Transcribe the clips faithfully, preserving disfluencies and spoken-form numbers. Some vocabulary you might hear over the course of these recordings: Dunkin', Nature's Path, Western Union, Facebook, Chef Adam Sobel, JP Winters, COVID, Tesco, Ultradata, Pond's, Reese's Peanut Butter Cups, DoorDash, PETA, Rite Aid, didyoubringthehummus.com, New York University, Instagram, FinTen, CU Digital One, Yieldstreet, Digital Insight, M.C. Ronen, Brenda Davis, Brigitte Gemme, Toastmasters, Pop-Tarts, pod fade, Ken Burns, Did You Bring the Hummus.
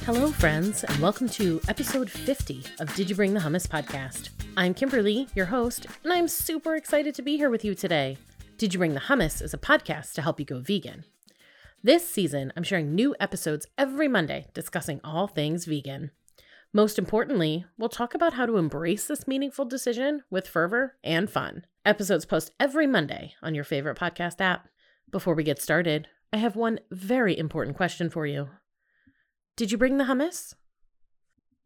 Hello, friends, and welcome to episode fifty of Did You Bring the Hummus podcast. I'm Kimberly, your host, and I'm super excited to be here with you today. Did You Bring the Hummus is a podcast to help you go vegan. This season, I'm sharing new episodes every Monday discussing all things vegan. Most importantly, we'll talk about how to embrace this meaningful decision with fervor and fun. Episodes post every Monday on your favorite podcast app. Before we get started, I have one very important question for you. Did you bring the hummus?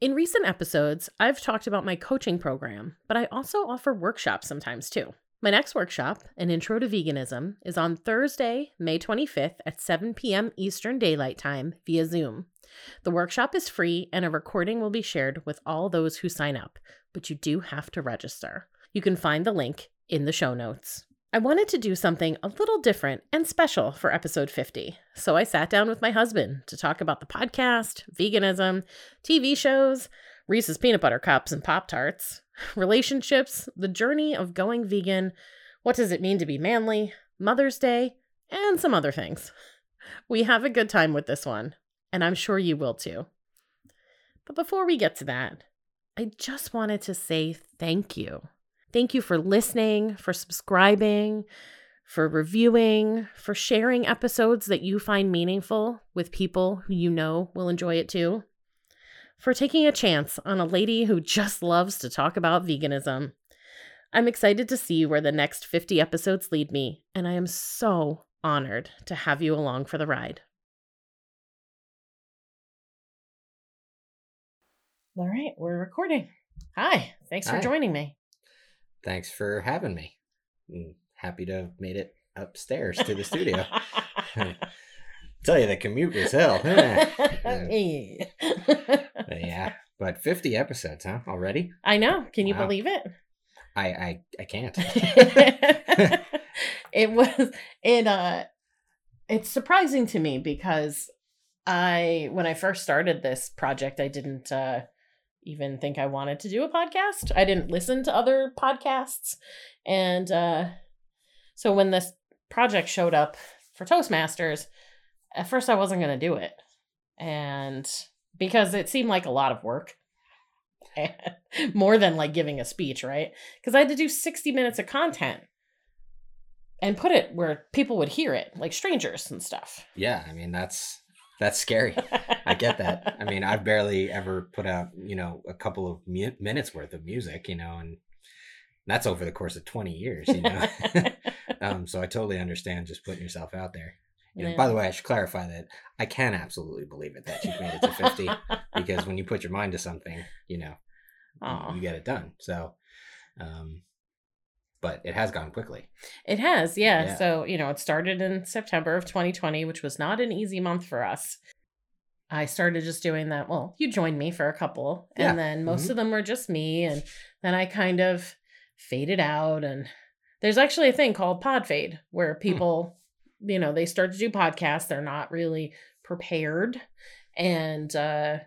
In recent episodes, I've talked about my coaching program, but I also offer workshops sometimes too. My next workshop, An Intro to Veganism, is on Thursday, May twenty-fifth at seven p.m. Eastern Daylight Time via Zoom. The workshop is free and a recording will be shared with all those who sign up, but you do have to register. You can find the link in the show notes. I wanted to do something a little different and special for episode fifty, so I sat down with my husband to talk about the podcast, veganism, T V shows, Reese's Peanut Butter Cups and Pop-Tarts, relationships, the journey of going vegan, what does it mean to be manly, Mother's Day, and some other things. We have a good time with this one, and I'm sure you will too. But before we get to that, I just wanted to say thank you. Thank you for listening, for subscribing, for reviewing, for sharing episodes that you find meaningful with people who you know will enjoy it too, for taking a chance on a lady who just loves to talk about veganism. I'm excited to see where the next fifty episodes lead me, and I am so honored to have you along for the ride. All right, we're recording. Hi, thanks Hi. for joining me. Thanks for having me. I'm happy to have made it upstairs to the studio. Tell you, the commute was hell. Yeah, but fifty episodes, huh? Already? I know. Can you wow. believe it? I I, I can't. It was it. Uh, it's surprising to me because I when I first started this project, I didn't. Uh, even think I wanted to do a podcast. I didn't listen to other podcasts. And uh, so when this project showed up for Toastmasters, at first I wasn't going to do it. And because it seemed like a lot of work, more than like giving a speech, right? Because I had to do sixty minutes of content and put it where people would hear it, like strangers and stuff. Yeah, I mean, that's That's scary. I get that. I mean, I've barely ever put out, you know, a couple of mu- minutes worth of music, you know, and that's over the course of twenty years, you know. um, so I totally understand just putting yourself out there. You know, yeah. By the way, I should clarify that I can absolutely believe it that you've made it to fifty because when you put your mind to something, you know, Aww. you get it done. So, um, but it has gone quickly. It has, yeah. yeah. So, you know, it started in September of twenty twenty, which was not an easy month for us. I started just doing that. Well, you joined me for a couple, yeah. and then most mm-hmm. of them were just me. And then I kind of faded out. And there's actually a thing called pod fade where people, hmm. you know, they start to do podcasts. They're not really prepared and uh,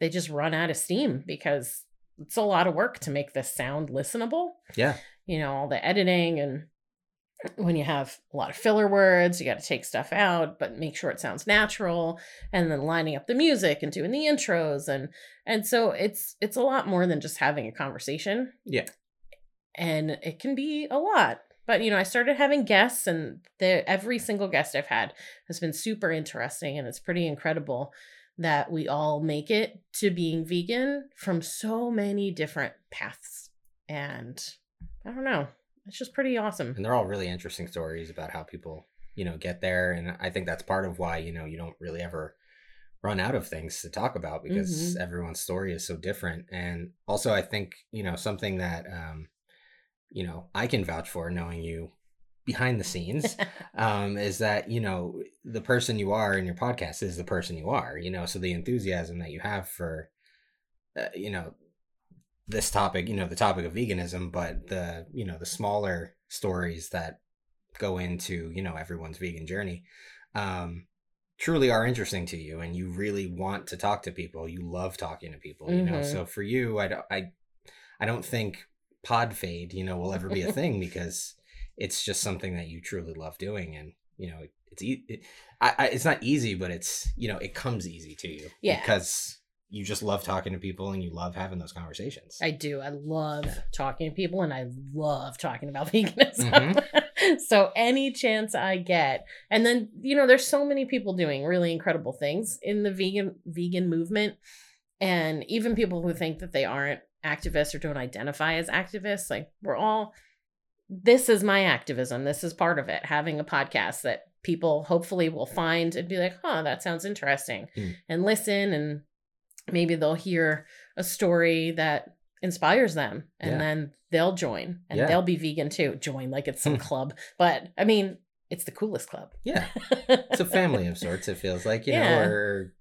they just run out of steam because it's a lot of work to make this sound listenable. Yeah. You know, all the editing, and when you have a lot of filler words, you got to take stuff out, but make sure it sounds natural, and then lining up the music and doing the intros. And, and so it's, it's a lot more than just having a conversation. Yeah. And it can be a lot, but you know, I started having guests, and the, every single guest I've had has been super interesting, and it's pretty incredible that we all make it to being vegan from so many different paths. And I don't know. It's just pretty awesome. And they're all really interesting stories about how people, you know, get there. And I think that's part of why, you know, you don't really ever run out of things to talk about because mm-hmm. everyone's story is so different. And also I think, you know, something that, um, you know, I can vouch for knowing you behind the scenes um, is that, you know, the person you are in your podcast is the person you are, you know, so the enthusiasm that you have for, uh, you know, this topic, you know, the topic of veganism, but the, you know, the smaller stories that go into, you know, everyone's vegan journey, um, truly are interesting to you and you really want to talk to people. You love talking to people, you mm-hmm. know? So for you, I don't, I, I don't think pod fade, you know, will ever be a thing because it's just something that you truly love doing. And, you know, it, it's, e- it, I, I, it's not easy, but it's, you know, it comes easy to you yeah. because you just love talking to people and you love having those conversations. I do. I love talking to people and I love talking about veganism. Mm-hmm. So any chance I get, and then, you know, there's so many people doing really incredible things in the vegan vegan movement. And even people who think that they aren't activists or don't identify as activists, like we're all, this is my activism. This is part of it. Having a podcast that people hopefully will find and be like, huh, that sounds interesting mm. and listen. And maybe they'll hear a story that inspires them and yeah. then they'll join and yeah. they'll be vegan too. Join like it's some club, but I mean, it's the coolest club. Yeah. It's a family of sorts. It feels like, you yeah. know, or,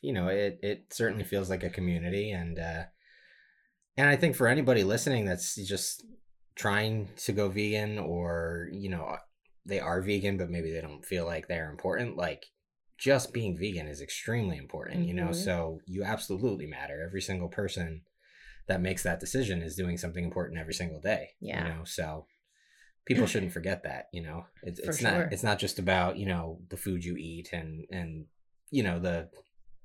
you know, it, it certainly feels like a community. And, uh, and I think for anybody listening, that's just trying to go vegan or, you know, they are vegan, but maybe they don't feel like they're important. Like just being vegan is extremely important, mm-hmm. you know, so you absolutely matter. Every single person that makes that decision is doing something important every single day. Yeah. You know, so people shouldn't forget that, you know, it's, it's sure. not, it's not just about, you know, the food you eat and, and, you know, the,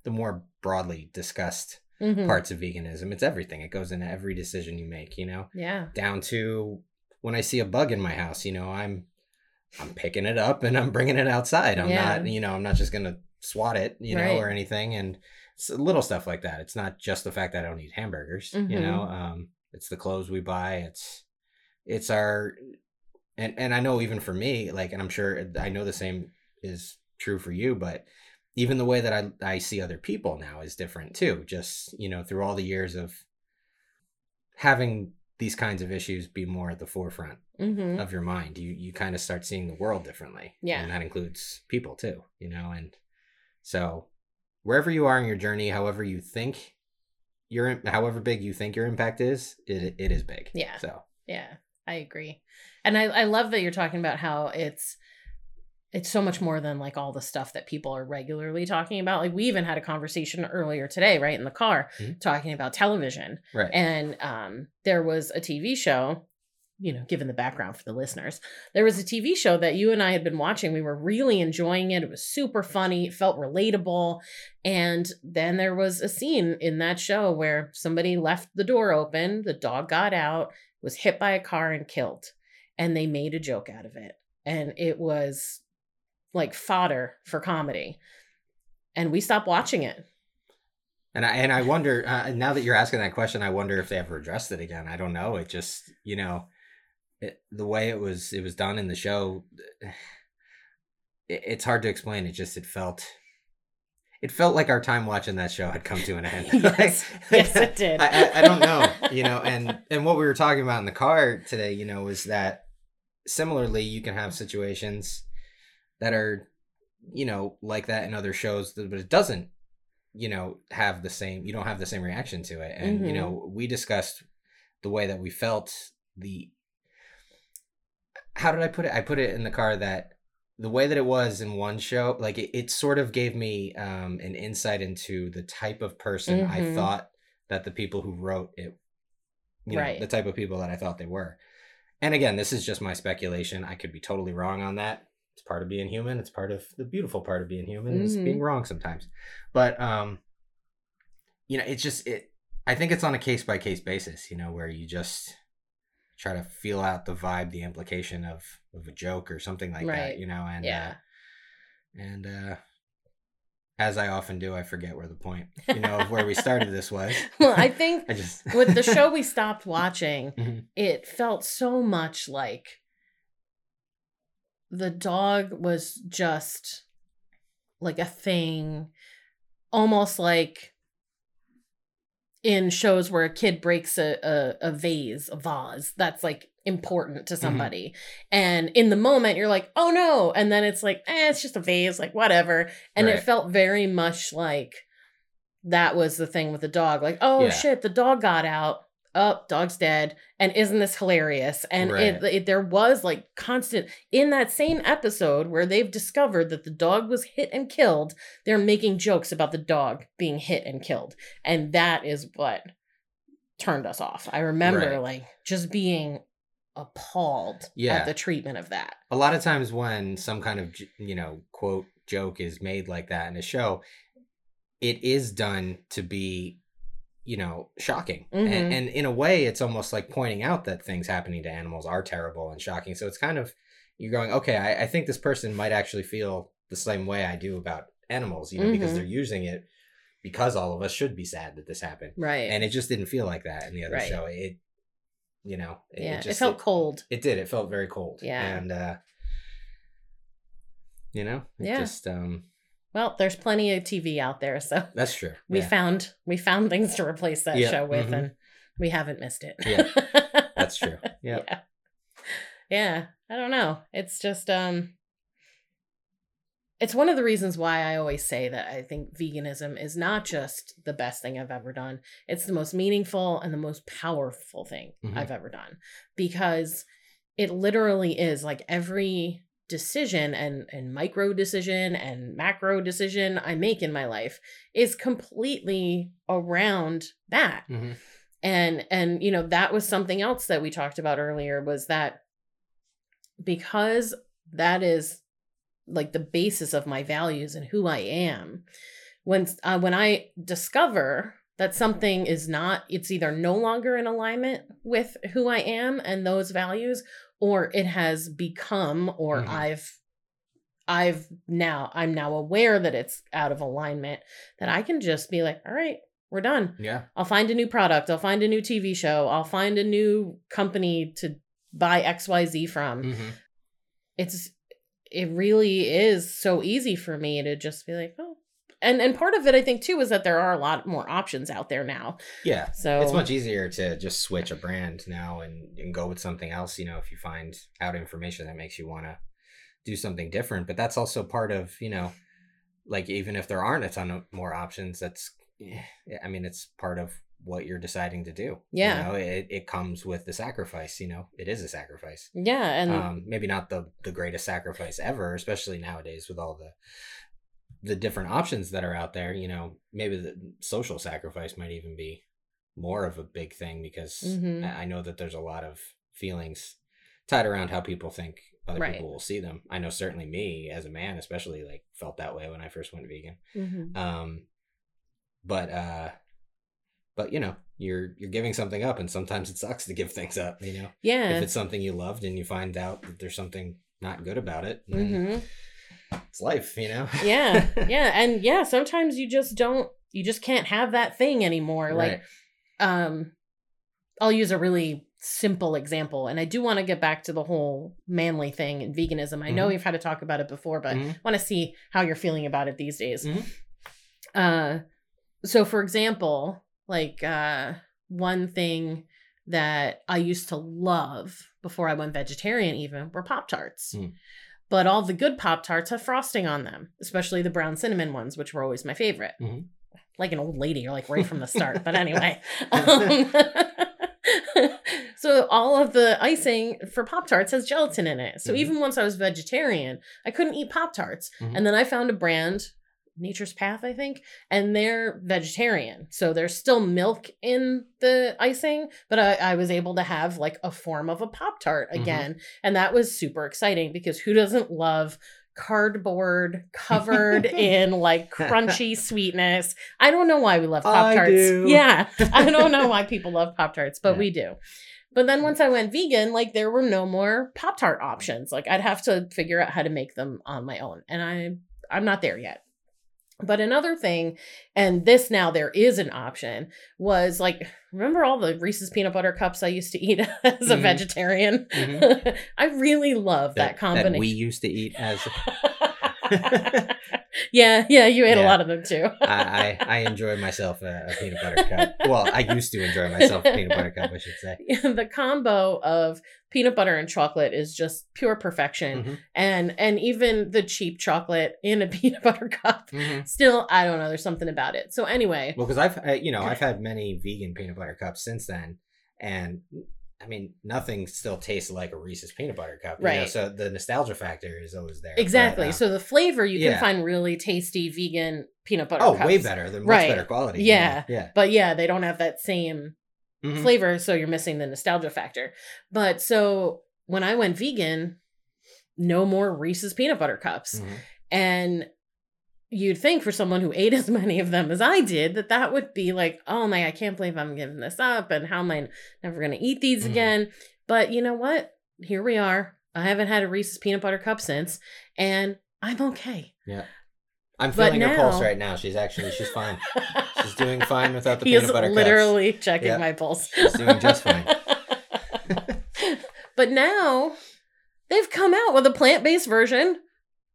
the more broadly discussed mm-hmm. parts of veganism. It's everything. It goes into every decision you make, you know, yeah. down to when I see a bug in my house, you know, I'm, I'm picking it up and I'm bringing it outside. I'm yeah. not, you know, I'm not just going to swat it, you right. know, or anything. And it's little stuff like that. It's not just the fact that I don't eat hamburgers, mm-hmm. you know, um, it's the clothes we buy. It's, it's our, and, and I know even for me, like, and I'm sure I know the same is true for you, but even the way that I, I see other people now is different too. Just, you know, through all the years of having these kinds of issues be more at the forefront mm-hmm. of your mind, you, you kind of start seeing the world differently. Yeah. And that includes people too, you know? And so wherever you are in your journey, however you think you're, however big you think your impact is, it it is big. Yeah. So yeah, I agree. And I, I love that you're talking about how it's, it's so much more than like all the stuff that people are regularly talking about. Like we even had a conversation earlier today, right? In the car mm-hmm. talking about television. Right. And um, there was a T V show, you know, given the background for the listeners, there was a T V show that you and I had been watching. We were really enjoying it. It was super funny. It felt relatable. And then there was a scene in that show where somebody left the door open. The dog got out, was hit by a car and killed. And they made a joke out of it. And it was like fodder for comedy. And we stopped watching it. And I, and I wonder, uh, now that you're asking that question, I wonder if they ever addressed it again. I don't know. It just, you know, It, the way it was, it was done in the show, it, it's hard to explain. It just, it felt, it felt like our time watching that show had come to an end. yes, like, yes, it did. I, I, I don't know, you know, and, and what we were talking about in the car today, you know, was that similarly, you can have situations that are, you know, like that in other shows, but it doesn't, you know, have the same, you don't have the same reaction to it. And, mm-hmm. you know, we discussed the way that we felt the, how did I put it? I put it in the car that the way that it was in one show, like it, it sort of gave me um, an insight into the type of person mm-hmm. I thought that the people who wrote it, you right. know, the type of people that I thought they were. And again, this is just my speculation. I could be totally wrong on that. It's part of being human. It's part of the beautiful part of being human mm-hmm. is being wrong sometimes. But, um, you know, it's just, it. I think it's on a case by case basis, you know, where you just try to feel out the vibe, the implication of, of a joke or something like right. that, you know, and, yeah. uh, and, uh, as I often do, I forget where the point, you know, of where we started this was. Well, I think I just... with the show we stopped watching, mm-hmm. it felt so much like the dog was just like a thing, almost like in shows where a kid breaks a, a, a vase, a vase, that's like important to somebody. Mm-hmm. And in the moment, you're like, oh no. And then it's like, eh, it's just a vase, like whatever. And right. it felt very much like that was the thing with the dog. Like, oh yeah. shit, the dog got out. oh, dog's dead, and isn't this hilarious? And right. it, it, there was like constant, in that same episode where they've discovered that the dog was hit and killed, they're making jokes about the dog being hit and killed. And that is what turned us off. I remember right. like just being appalled yeah. at the treatment of that. A lot of times when some kind of, you know, quote joke is made like that in a show, it is done to be, you know, shocking. Mm-hmm. And, and in a way, it's almost like pointing out that things happening to animals are terrible and shocking. So it's kind of, you're going, okay, I, I think this person might actually feel the same way I do about animals, you know, mm-hmm. because they're using it because all of us should be sad that this happened. Right. And it just didn't feel like that in the other right. show. It, you know, it, yeah. it just it felt it, cold. It did. It felt very cold. Yeah. And, uh, you know, it yeah. just, um, well, there's plenty of T V out there, so that's true. We yeah. found we found things to replace that yeah. show with, mm-hmm. and we haven't missed it. Yeah, that's true. Yeah. yeah, yeah. I don't know. It's just um, it's one of the reasons why I always say that I think veganism is not just the best thing I've ever done; it's the most meaningful and the most powerful thing mm-hmm. I've ever done, because it literally is like every decision and and micro decision and macro decision I make in my life is completely around that. Mm-hmm. And and you know, that was something else that we talked about earlier, was that because that is like the basis of my values and who I am, when uh, when I discover that something is not, it's either no longer in alignment with who I am and those values, or it has become, or mm-hmm. I've, I've now, I'm now aware that it's out of alignment, that I can just be like, all right, we're done. Yeah. I'll find a new product. I'll find a new T V show. I'll find a new company to buy X Y Z from. Mm-hmm. It's, it really is so easy for me to just be like, oh. And and part of it, I think, too, is that there are a lot more options out there now. Yeah. So it's much easier to just switch a brand now and, and go with something else, you know, if you find out information that makes you want to do something different. But that's also part of, you know, like, even if there aren't a ton of more options, that's, I mean, it's part of what you're deciding to do. Yeah. You know, it, it comes with the sacrifice, you know, it is a sacrifice. Yeah. And um, maybe not the, the greatest sacrifice ever, especially nowadays with all the, the different options that are out there. You know, maybe the social sacrifice might even be more of a big thing, because mm-hmm. I know that there's a lot of feelings tied around how people think other right. people will see them. I know certainly me as a man, especially, like, felt that way when I first went vegan. Mm-hmm. Um, but, uh, but you know, you're, you're giving something up, and sometimes it sucks to give things up, you know? Yeah. If it's something you loved and you find out that there's something not good about it, then mm-hmm. it's life, you know? yeah. Yeah. And yeah, sometimes you just don't, you just can't have that thing anymore. Right. Like, um, I'll use a really simple example. And I do want to get back to the whole manly thing and veganism. I mm-hmm. know we've had to talk about it before, but mm-hmm. I want to see how you're feeling about it these days. Mm-hmm. Uh, so for example, like, uh, one thing that I used to love before I went vegetarian even were Pop-Tarts. Mm. But all the good Pop-Tarts have frosting on them, especially the brown cinnamon ones, which were always my favorite. Mm-hmm. Like an old lady, or like right from the start. But anyway. Um, so all of the icing for Pop-Tarts has gelatin in it. So mm-hmm. even once I was vegetarian, I couldn't eat Pop-Tarts. Mm-hmm. And then I found a brand, Nature's Path, I think, and they're vegetarian. So there's still milk in the icing, but I, I was able to have like a form of a Pop-Tart again. Mm-hmm. And that was super exciting, because who doesn't love cardboard covered in like crunchy sweetness? I don't know why we love Pop-Tarts. I do. Yeah. I don't know why people love Pop-Tarts, but yeah. we do. But then once I went vegan, like, there were no more Pop-Tart options. Like, I'd have to figure out how to make them on my own. And I, I'm not there yet. But another thing, and this now there is an option, was like, remember all the Reese's Peanut Butter Cups I used to eat as a mm-hmm. vegetarian? Mm-hmm. I really love that, that combination. That we used to eat as... yeah, yeah, you ate yeah. a lot of them too. I, I, I enjoy myself a, a peanut butter cup. Well, I used to enjoy myself a peanut butter cup, I should say. The combo of peanut butter and chocolate is just pure perfection. Mm-hmm. And and even the cheap chocolate in a peanut butter cup, mm-hmm. still, I don't know, there's something about it. So anyway. Well, because I've, I, you know, I've had many vegan peanut butter cups since then. And I mean, nothing still tastes like a Reese's Peanut Butter Cup. Right. You know, so the nostalgia factor is always there. Exactly. But, uh, so the flavor, you yeah. can find really tasty vegan peanut butter oh, cups. Oh, way better. They're much right. better quality. Yeah. You know? Yeah. But yeah, they don't have that same mm-hmm. flavor. So you're missing the nostalgia factor. But so when I went vegan, no more Reese's Peanut Butter Cups. Mm-hmm. And you'd think for someone who ate as many of them as I did, that that would be like, oh my, I can't believe I'm giving this up. And how am I never going to eat these mm-hmm. again? But you know what? Here we are. I haven't had a Reese's Peanut Butter Cup since, and I'm okay. Yeah. I'm feeling now, her pulse right now. She's actually, she's fine. She's doing fine without the peanut butter cups. He is literally checking yep. my pulse. She's doing just fine. But now they've come out with a plant-based version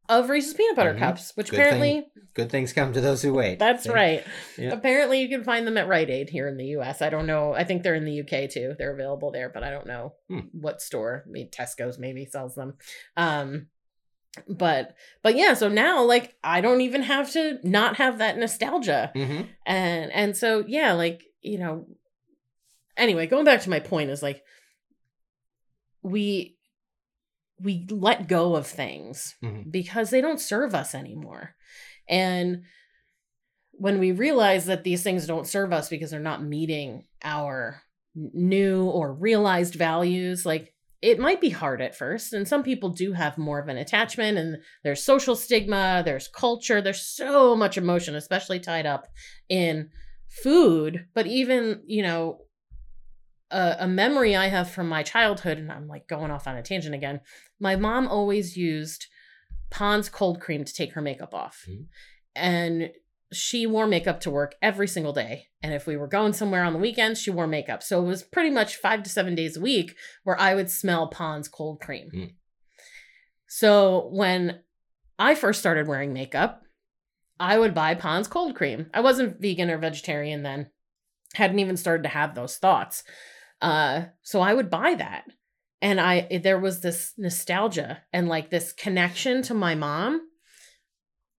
of Reese's Peanut Butter mm-hmm. Cups, which good apparently... Thing, good things come to those who wait. That's yeah. right. Yeah. Apparently you can find them at Rite Aid here in the U S. I don't know. I think they're in the U K too. They're available there, but I don't know hmm. what store. Maybe Tesco's maybe sells them. Um, but but yeah, so now like I don't even have to not have that nostalgia. Mm-hmm. And, and so yeah, like, you know... Anyway, going back to my point is like we... we let go of things mm-hmm. because they don't serve us anymore. And when we realize that these things don't serve us because they're not meeting our new or realized values, like it might be hard at first. And some people do have more of an attachment, and there's social stigma, there's culture, there's so much emotion, especially tied up in food. But even, you know, Uh, a memory I have from my childhood, and I'm like going off on a tangent again. My mom always used Pond's cold cream to take her makeup off. Mm-hmm. And she wore makeup to work every single day. And if we were going somewhere on the weekends, she wore makeup. So it was pretty much five to seven days a week where I would smell Pond's cold cream. Mm-hmm. So when I first started wearing makeup, I would buy Pond's cold cream. I wasn't vegan or vegetarian then. Hadn't even started to have those thoughts. Uh, so I would buy that. And I, there was this nostalgia and like this connection to my mom.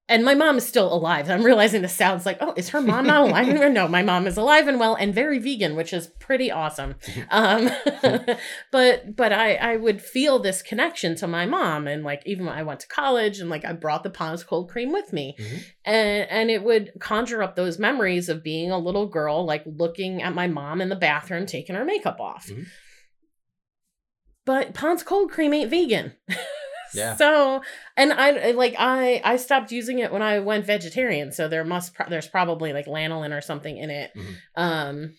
And my mom is still alive. I'm realizing this sounds like, oh, is her mom not alive? No, my mom is alive and well and very vegan, which is pretty awesome. Um, but but I, I would feel this connection to my mom. And like even when I went to college and like I brought the Pond's cold cream with me. Mm-hmm. And, and it would conjure up those memories of being a little girl, like looking at my mom in the bathroom, taking her makeup off. Mm-hmm. But Pond's cold cream ain't vegan. Yeah. So, and I like I I stopped using it when I went vegetarian. So there must pro- there's probably like lanolin or something in it. Mm-hmm. Um,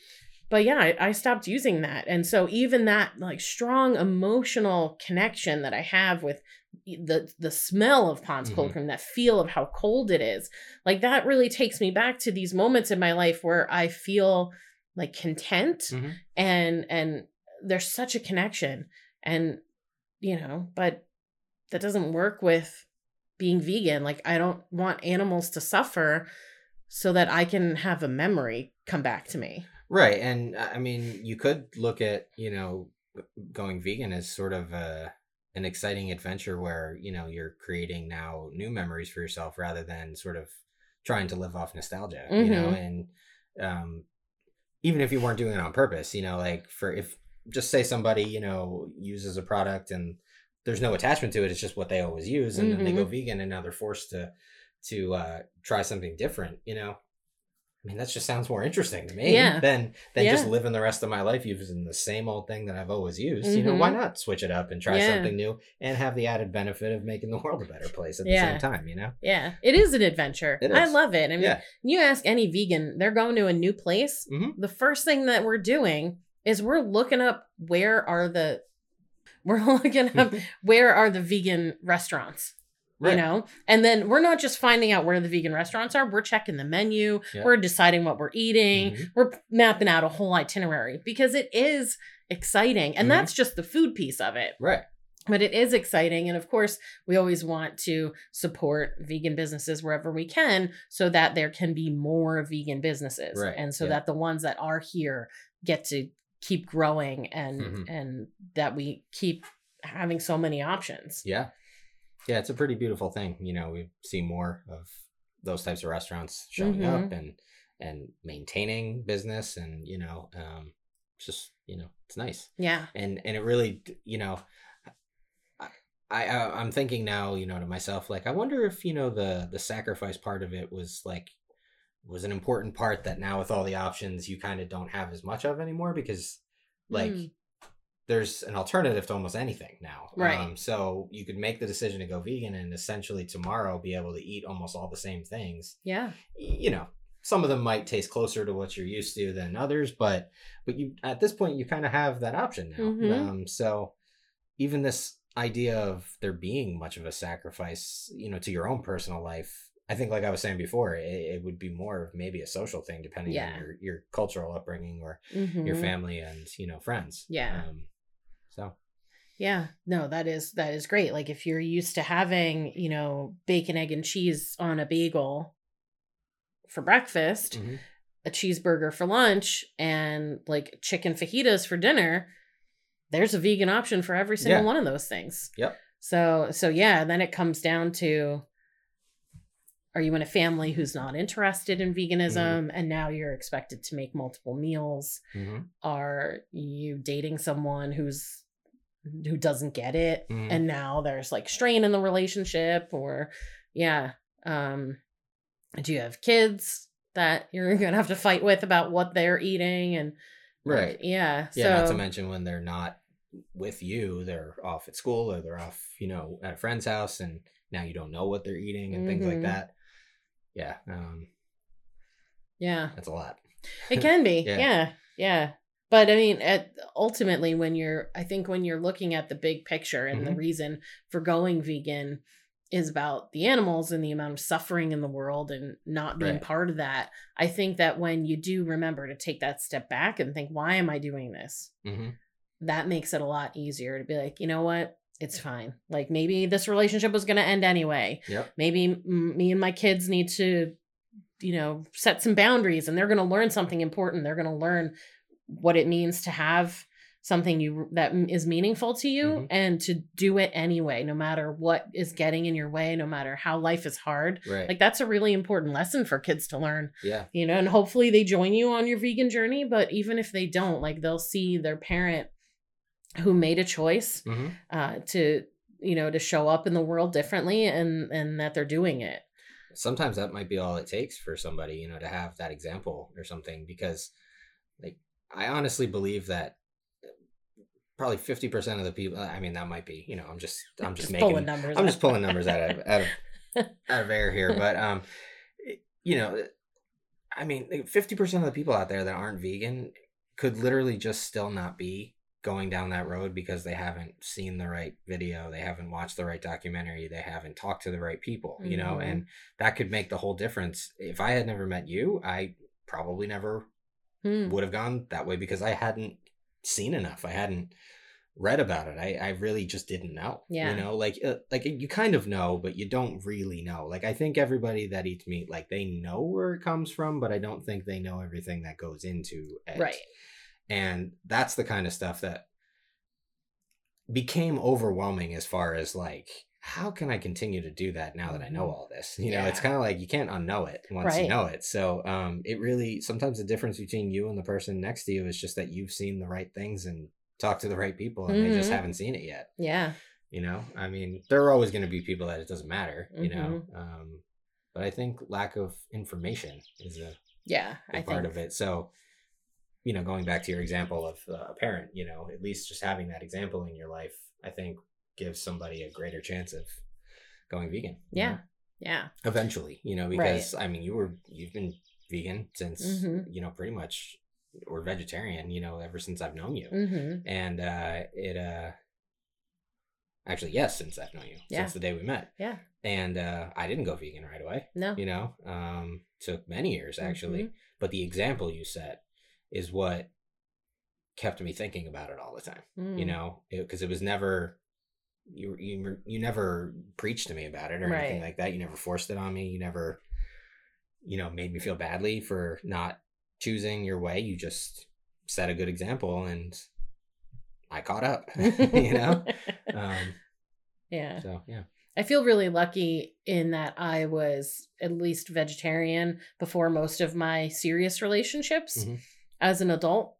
but yeah, I, I stopped using that. And so even that like strong emotional connection that I have with the the smell of Pond's mm-hmm. cold cream, that feel of how cold it is, like that really takes me back to these moments in my life where I feel like content mm-hmm. and and there's such a connection. And you know, but that doesn't work with being vegan. Like I don't want animals to suffer so that I can have a memory come back to me. Right. And I mean, you could look at, you know, going vegan as sort of a, an exciting adventure where, you know, you're creating now new memories for yourself rather than sort of trying to live off nostalgia, mm-hmm. you know, and um, even if you weren't doing it on purpose, you know, like for if just say somebody, you know, uses a product and there's no attachment to it. It's just what they always use. And mm-hmm. then they go vegan and now they're forced to, to uh, try something different, you know? I mean, that just sounds more interesting to me yeah. than, than yeah. just living the rest of my life using the same old thing that I've always used. Mm-hmm. You know, why not switch it up and try yeah. something new and have the added benefit of making the world a better place at yeah. the same time, you know? Yeah. It is an adventure. Is. I love it. I mean, yeah. you ask any vegan, they're going to a new place. Mm-hmm. The first thing that we're doing is we're looking up where are the... We're looking up where are the vegan restaurants, right. you know, and then we're not just finding out where the vegan restaurants are. We're checking the menu. Yeah. We're deciding what we're eating. Mm-hmm. We're mapping out a whole itinerary because it is exciting. And mm-hmm. that's just the food piece of it. Right. But it is exciting. And of course, we always want to support vegan businesses wherever we can so that there can be more vegan businesses. Right. And so yeah. that the ones that are here get to keep growing and mm-hmm. and that we keep having so many options. Yeah. Yeah. It's a pretty beautiful thing. You know, we see more of those types of restaurants showing mm-hmm. up and, and maintaining business and, you know, um, just, you know, it's nice. Yeah. And and it really, you know, I, I I'm thinking now, you know, to myself, like, I wonder if, you know, the the sacrifice part of it was like was an important part that now with all the options you kind of don't have as much of anymore, because like mm. there's an alternative to almost anything now. Right. Um, so you could make the decision to go vegan and essentially tomorrow be able to eat almost all the same things. Yeah. You know, some of them might taste closer to what you're used to than others, but but you at this point you kind of have that option now. Mm-hmm. Um, so even this idea of there being much of a sacrifice, you know, to your own personal life, I think, like I was saying before, it, it would be more of maybe a social thing, depending yeah. on your, your cultural upbringing or mm-hmm. your family and, you know, friends. Yeah. Um, so. Yeah. No, that is that is great. Like if you're used to having, you know, bacon, egg and cheese on a bagel for breakfast, mm-hmm. a cheeseburger for lunch and like chicken fajitas for dinner, there's a vegan option for every single yeah. one of those things. Yep. So, so yeah, then it comes down to, are you in a family who's not interested in veganism mm-hmm. and now you're expected to make multiple meals? Mm-hmm. Are you dating someone who's who doesn't get it mm-hmm. and now there's like strain in the relationship? Or yeah, um, do you have kids that you're going to have to fight with about what they're eating? And right. Yeah. Yeah, so, not to mention when they're not with you, they're off at school or they're off, you know, at a friend's house and now you don't know what they're eating and mm-hmm. things like that. Yeah. Um, yeah. That's a lot. It can be. yeah. yeah. Yeah. But I mean, at, ultimately when you're, I think when you're looking at the big picture and mm-hmm. the reason for going vegan is about the animals and the amount of suffering in the world and not being right. part of that. I think that when you do remember to take that step back and think, why am I doing this? Mm-hmm. That makes it a lot easier to be like, you know what? It's fine. Like maybe this relationship was going to end anyway. Yep. Maybe m- me and my kids need to, you know, set some boundaries and they're going to learn something important. They're going to learn what it means to have something you that is meaningful to you mm-hmm. and to do it anyway, no matter what is getting in your way, no matter how life is hard. Right. Like that's a really important lesson for kids to learn. Yeah. You know, and hopefully they join you on your vegan journey. But even if they don't, like they'll see their parent who made a choice mm-hmm. uh, to, you know, to show up in the world differently and, and that they're doing it. Sometimes that might be all it takes for somebody, you know, to have that example or something, because like, I honestly believe that probably fifty percent of the people, I mean, that might be, you know, I'm just, I'm just, just making, pulling numbers I'm out. just pulling numbers out of, out of, out of air here. But, um, you know, I mean, fifty percent of the people out there that aren't vegan could literally just still not be going down that road because they haven't seen the right video, they haven't watched the right documentary, they haven't talked to the right people, you mm-hmm. know, and that could make the whole difference. If I had never met you, I probably never mm. would have gone that way because I hadn't seen enough. I hadn't read about it. I, I really just didn't know, yeah. you know, like, uh, like you kind of know, but you don't really know. Like, I think everybody that eats meat, like they know where it comes from, but I don't think they know everything that goes into it. Right. And that's the kind of stuff that became overwhelming as far as like, how can I continue to do that now that I know all this? You yeah. know, it's kind of like you can't unknow it once right. you know it. So um, it really, sometimes the difference between you and the person next to you is just that you've seen the right things and talked to the right people and mm-hmm. they just haven't seen it yet. Yeah. You know, I mean, there are always going to be people that it doesn't matter, mm-hmm. you know, um, but I think lack of information is a yeah, big I part think. of it. So, you know, going back to your example of uh, a parent, you know, at least just having that example in your life, I think gives somebody a greater chance of going vegan. Yeah. Know? Yeah. Eventually, you know, because right. I mean, you were, you've been vegan since, mm-hmm. you know, pretty much, or vegetarian, you know, ever since I've known you. Mm-hmm. And uh, it, uh, actually, yes, since I've known you, yeah. since the day we met. Yeah. And uh, I didn't go vegan right away. No. You know, um, took many years actually, mm-hmm. but the example you set is what kept me thinking about it all the time, mm. you know, because it, it was never, you, you you never preached to me about it or right. anything like that. You never forced it on me. You never, you know, made me feel badly for not choosing your way. You just set a good example and I caught up, you know? Um, yeah. So, yeah. I feel really lucky in that I was at least vegetarian before most of my serious relationships. Mm-hmm. As an adult,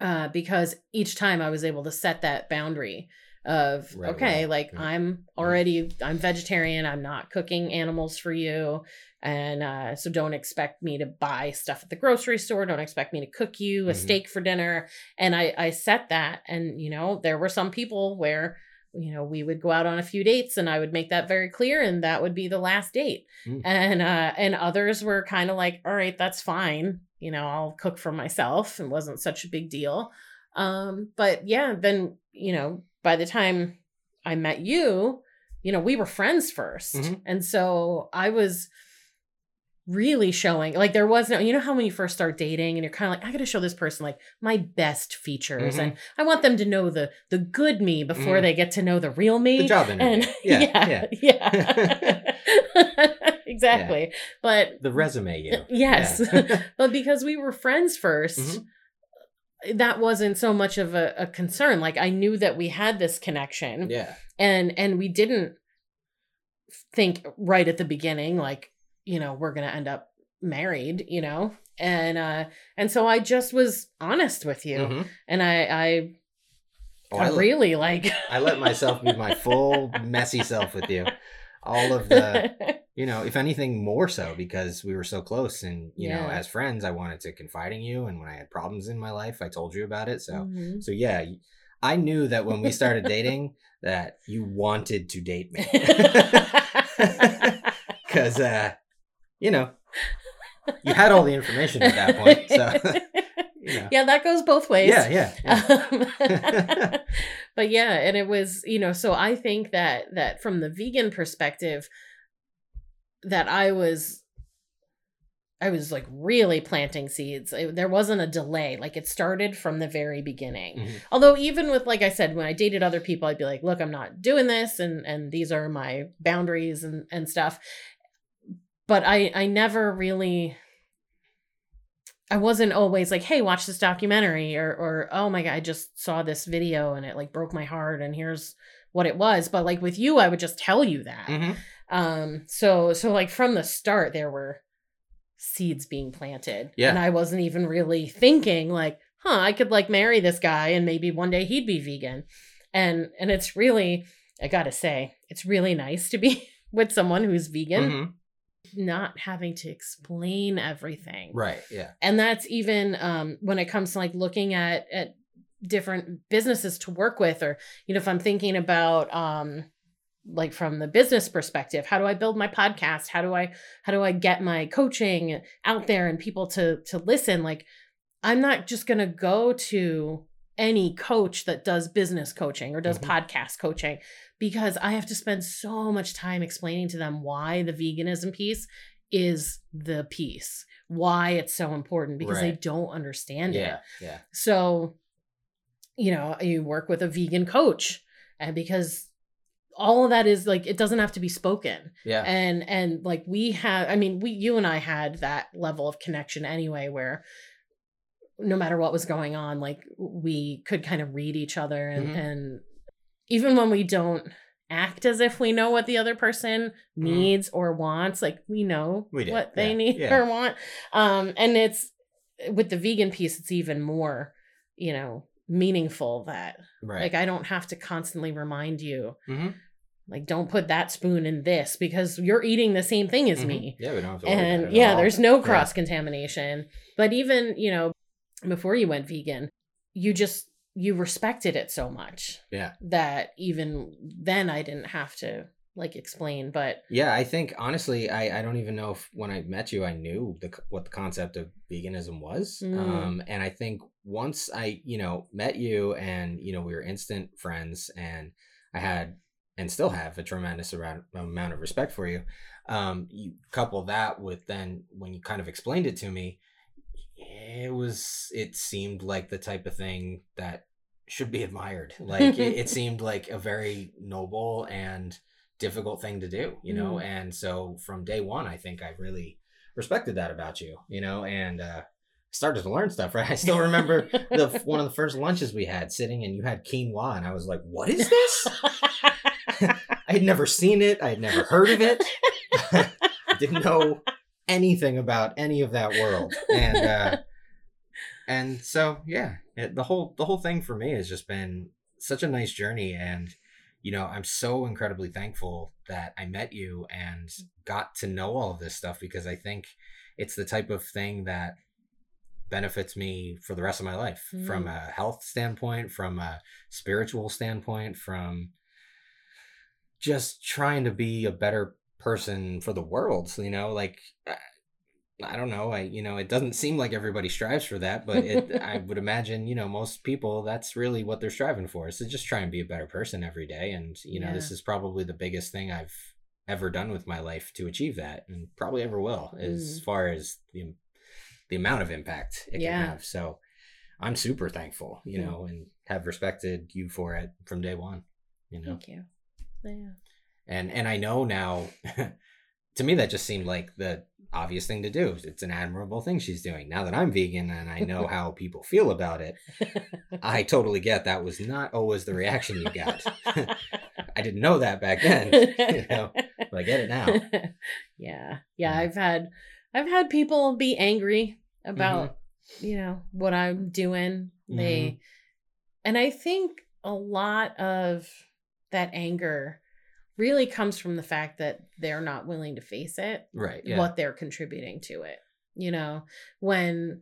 uh, because each time I was able to set that boundary of, right, okay, right, like right. I'm already, I'm vegetarian. I'm not cooking animals for you. And uh, so don't expect me to buy stuff at the grocery store. Don't expect me to cook you a mm-hmm. steak for dinner. And I, I set that. And, you know, there were some people where, you know, we would go out on a few dates and I would make that very clear. And that would be the last date. Mm. And, uh, and others were kind of like, all right, that's fine. You know, I'll cook for myself. It wasn't such a big deal. Um, but yeah, then, you know, by the time I met you, you know, we were friends first. Mm-hmm. And so I was really showing, like, there was no, you know how when you first start dating and you're kind of like, I got to show this person like my best features, mm-hmm. and I want them to know the the good me before mm-hmm. they get to know the real me. The job interview. And yeah, yeah, yeah. yeah. exactly. Yeah. But the resume, you. Yes, yeah. But because we were friends first, mm-hmm. that wasn't so much of a, a concern. Like, I knew that we had this connection. Yeah, and and we didn't think right at the beginning like, you know, we're going to end up married, you know? And, uh, and so I just was honest with you. Mm-hmm. And I, I, oh, I, I let, really like, I let myself be my full messy self with you. All of the, you know, if anything more so because we were so close and, you yeah. know, as friends, I wanted to confide in you. And when I had problems in my life, I told you about it. So, mm-hmm. so yeah, I knew that when we started dating that you wanted to date me. 'Cause, uh, you know, you had all the information at that point. So, you know. Yeah, that goes both ways. Yeah, yeah. yeah. Um, but yeah, and it was, you know, so I think that that from the vegan perspective, that I was, I was like really planting seeds. It, there wasn't a delay. Like, it started from the very beginning. Mm-hmm. Although even with, like I said, when I dated other people, I'd be like, look, I'm not doing this. And, and these are my boundaries and, and stuff. But I, I never really, I wasn't always like, hey, watch this documentary or, or, oh my God, I just saw this video and it like broke my heart and here's what it was. But like with you, I would just tell you that. Mm-hmm. Um, so, so like from the start, there were seeds being planted. Yeah. And I wasn't even really thinking like, huh, I could like marry this guy and maybe one day he'd be vegan. And, and it's really, I gotta say, it's really nice to be with someone who's vegan. Mm-hmm. Not having to explain everything. Right. Yeah. And that's even um, when it comes to like looking at, at different businesses to work with, or, you know, if I'm thinking about um, like from the business perspective, how do I build my podcast? How do I, how do I get my coaching out there and people to, to listen? Like, I'm not just going to go to any coach that does business coaching or does mm-hmm. podcast coaching, because I have to spend so much time explaining to them why the veganism piece is the piece, why it's so important, because right. they don't understand yeah, it. Yeah. So, you know, you work with a vegan coach, and because all of that is like, it doesn't have to be spoken. Yeah. And, and like we have, I mean, we, you and I had that level of connection anyway, where no matter what was going on, like we could kind of read each other and, mm-hmm. and even when we don't act as if we know what the other person mm-hmm. needs or wants, like we know we what they yeah. need yeah. or want. Um, and it's with the vegan piece, it's even more, you know, meaningful that right. like, I don't have to constantly remind you, mm-hmm. like, don't put that spoon in this because you're eating the same thing as mm-hmm. me. Yeah, we don't have to worry and about it yeah, all. There's no cross contamination, yeah. But even, you know, before you went vegan, you just, you respected it so much. Yeah. That even then I didn't have to like explain, but. Yeah. I think honestly, I, I don't even know if when I met you, I knew the, what the concept of veganism was. Mm. Um, and I think once I, you know, met you and, you know, we were instant friends and I had, and still have a tremendous amount of respect for you. Um, you couple that with then when you kind of explained it to me, it was, it seemed like the type of thing that should be admired. Like it, it seemed like a very noble and difficult thing to do, you know? Mm. And so from day one, I think I really respected that about you, you know, and, uh, started to learn stuff, right? I still remember the, one of the first lunches we had sitting and you had quinoa and I was like, what is this? I had never seen it. I had never heard of it. I didn't know anything about any of that world. And, uh, And so, yeah, it, the whole the whole thing for me has just been such a nice journey. And, you know, I'm so incredibly thankful that I met you and got to know all of this stuff, because I think it's the type of thing that benefits me for the rest of my life, mm. from a health standpoint, from a spiritual standpoint, from just trying to be a better person for the world. So, you know, like, I don't know, I, you know, it doesn't seem like everybody strives for that, but it, I would imagine, you know, most people, that's really what they're striving for, is to just try and be a better person every day. And, you know, yeah. this is probably the biggest thing I've ever done with my life to achieve that, and probably ever will, mm. as far as the, the amount of impact it yeah. can have. So I'm super thankful, you mm. know, and have respected you for it from day one, you know. Thank you. Yeah. And, and I know now, to me, that just seemed like the obvious thing to do. It's an admirable thing she's doing. Now that I'm vegan and I know how people feel about it, I totally get that was not always the reaction you got. I didn't know that back then, you know, but I get it now. Yeah. Yeah. I've had, I've had people be angry about, mm-hmm. you know, what I'm doing. They, mm-hmm. and I think a lot of that anger really comes from the fact that they're not willing to face it, right? Yeah. What they're contributing to it. You know, when,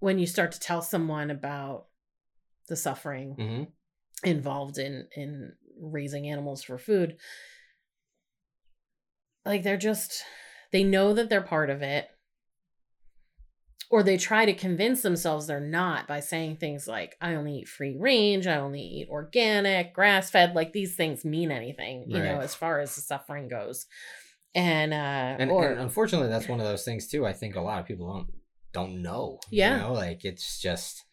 when you start to tell someone about the suffering mm-hmm. involved in, in raising animals for food, like they're just, they know that they're part of it, or they try to convince themselves they're not by saying things like, I only eat free range, I only eat organic, grass fed, like these things mean anything, you right. know, as far as the suffering goes. And, uh, and, or, and unfortunately that's one of those things too. I think a lot of people don't, don't know, yeah. you know, like it's just,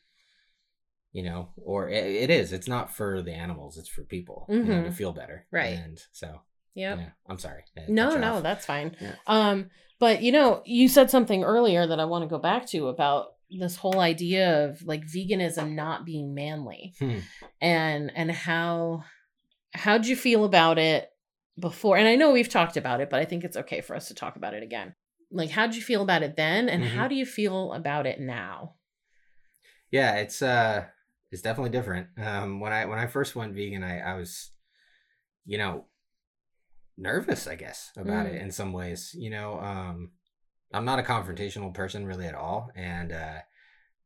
you know, or it, it is, it's not for the animals, it's for people mm-hmm. you know, to feel better. Right. And so, yep. yeah, I'm sorry. No, no, off. That's fine. Yeah. Um, But, you know, you said something earlier that I want to go back to about this whole idea of like veganism not being manly hmm. and and how how'd you feel about it before? And I know we've talked about it, but I think it's okay for us to talk about it again. Like, how'd you feel about it then? And mm-hmm. how do you feel about it now? Yeah, it's uh, it's definitely different. Um, when I when I first went vegan, I, I was, you know, nervous, I guess, about mm. it in some ways, you know. um I'm not a confrontational person really at all, and uh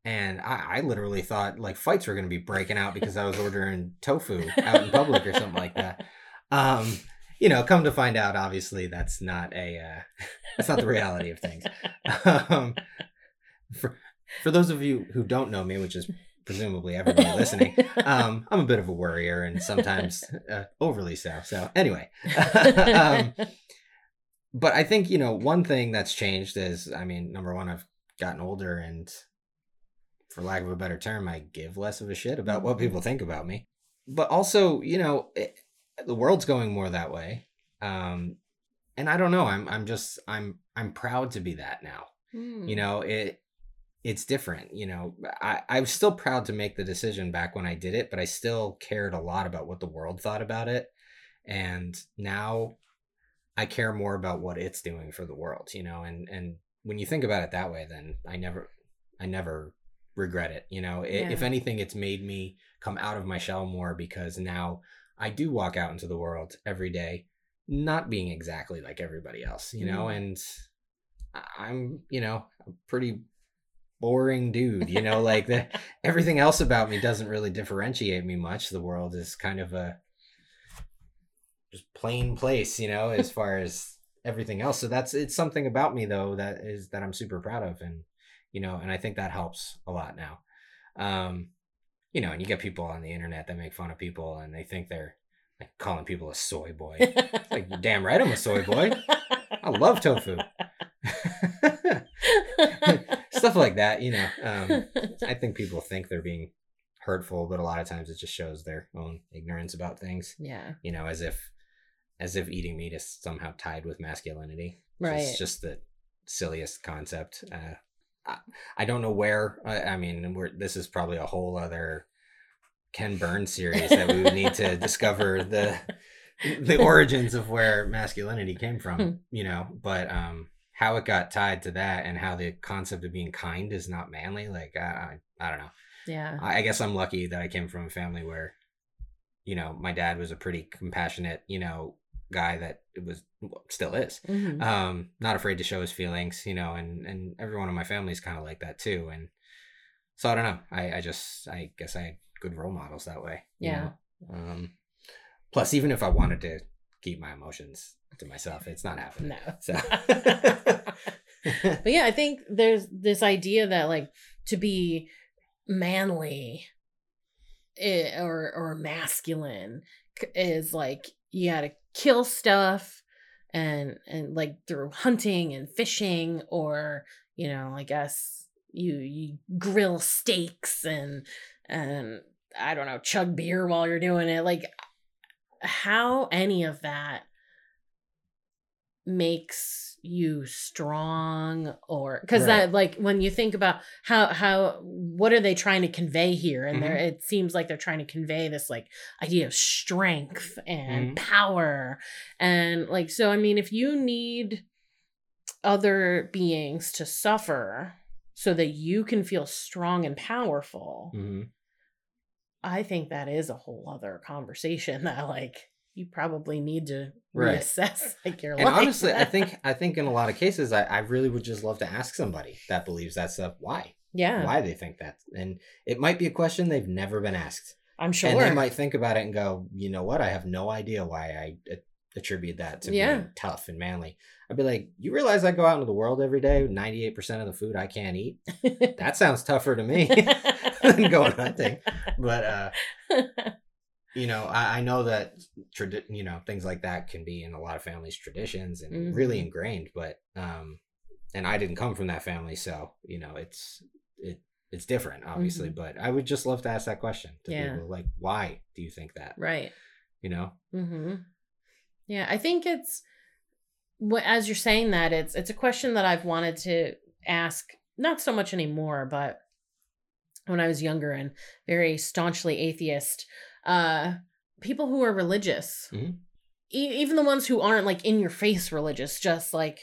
and I, I literally thought like fights were going to be breaking out because I was ordering tofu out in public or something like that. Um you know, come to find out, obviously that's not a uh that's not the reality of things. um for for those of you who don't know me, which is presumably everybody listening, um I'm a bit of a worrier, and sometimes uh, overly so so anyway. Um but I think, you know, one thing that's changed is, I mean, number one, I've gotten older, and for lack of a better term, I give less of a shit about what people think about me. But also, you know, it, the world's going more that way. Um and I don't know, I'm I'm just I'm I'm proud to be that now. mm. You know, it it's different. You know, I, I was still proud to make the decision back when I did it, but I still cared a lot about what the world thought about it. And now I care more about what it's doing for the world, you know, and, and when you think about it that way, then I never, I never regret it. You know, it, yeah. if anything, it's made me come out of my shell more, because now I do walk out into the world every day, not being exactly like everybody else, you know, mm. and I'm, you know, pretty boring dude, you know, like the, everything else about me doesn't really differentiate me much. The world is kind of a just plain place, you know, as far as everything else. So that's, it's something about me though, that is, that I'm super proud of. And, you know, and I think that helps a lot now. Um, you know, and you get people on the internet that make fun of people, and they think they're like calling people a soy boy. It's like, you're damn right I'm a soy boy. I love tofu. Stuff like that, you know. um I think people think they're being hurtful, but a lot of times it just shows their own ignorance about things. Yeah, you know, as if as if eating meat is somehow tied with masculinity. Right, it's just the silliest concept. uh I, I don't know where I, I mean we're this is probably a whole other Ken Burns series that we would need to discover the the origins of where masculinity came from, you know. But um how it got tied to that and how the concept of being kind is not manly. Like, I, I, I don't know. Yeah. I guess I'm lucky that I came from a family where, you know, my dad was a pretty compassionate, you know, guy that was still is, mm-hmm. um, not afraid to show his feelings, you know, and, and everyone in my family is kind of like that too. And so I don't know. I, I just, I guess I had good role models that way. Yeah. You know? Um, plus, even if I wanted to keep my emotions to myself, it's not happening. No. So. But yeah, I think there's this idea that like to be manly or or masculine is like you got to kill stuff and and like through hunting and fishing, or you know, I guess you you grill steaks and and I don't know, chug beer while you're doing it. Like how any of that makes you strong, or because right. that like when you think about how how what are they trying to convey here, and mm-hmm. there it seems like they're trying to convey this like idea of strength and mm-hmm. power, and like so I mean if you need other beings to suffer so that you can feel strong and powerful, mm-hmm. I think that is a whole other conversation that like you probably need to right. reassess like your and life. And honestly, I think I think in a lot of cases, I, I really would just love to ask somebody that believes that stuff why. Yeah. Why they think that. And it might be a question they've never been asked. I'm sure. And they might think about it and go, you know what? I have no idea why I attribute that to yeah. being tough and manly. I'd be like, you realize I go out into the world every day, ninety-eight percent of the food I can't eat? That sounds tougher to me than going hunting. But, uh... you know, I, I know that, tradi- you know, things like that can be in a lot of families' traditions and mm-hmm. really ingrained, but, um, and I didn't come from that family. So, you know, it's, it, it's different obviously, mm-hmm. but I would just love to ask that question to yeah. people like, why do you think that? Right. You know? Mm-hmm. Yeah. I think it's what, as you're saying that it's, it's a question that I've wanted to ask, not so much anymore, but when I was younger and very staunchly atheist, uh people who are religious, mm-hmm. e- even the ones who aren't like in your face religious, just like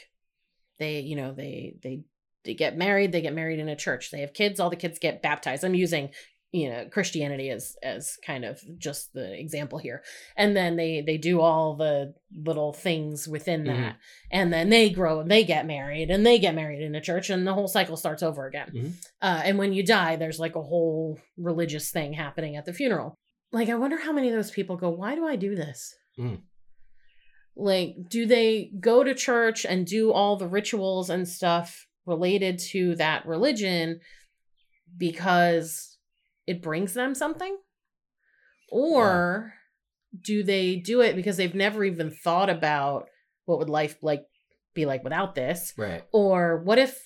they you know they they they get married they get married in a church, they have kids, all the kids get baptized. I'm using you know Christianity as as kind of just the example here, and then they they do all the little things within mm-hmm. that, and then they grow and they get married and they get married in a church, and the whole cycle starts over again. Mm-hmm. uh and when you die, there's like a whole religious thing happening at the funeral. Like, I wonder how many of those people go, why do I do this? Mm. Like, do they go to church and do all the rituals and stuff related to that religion because it brings them something? Or yeah. do they do it because they've never even thought about what would life like be like without this? Right. Or what if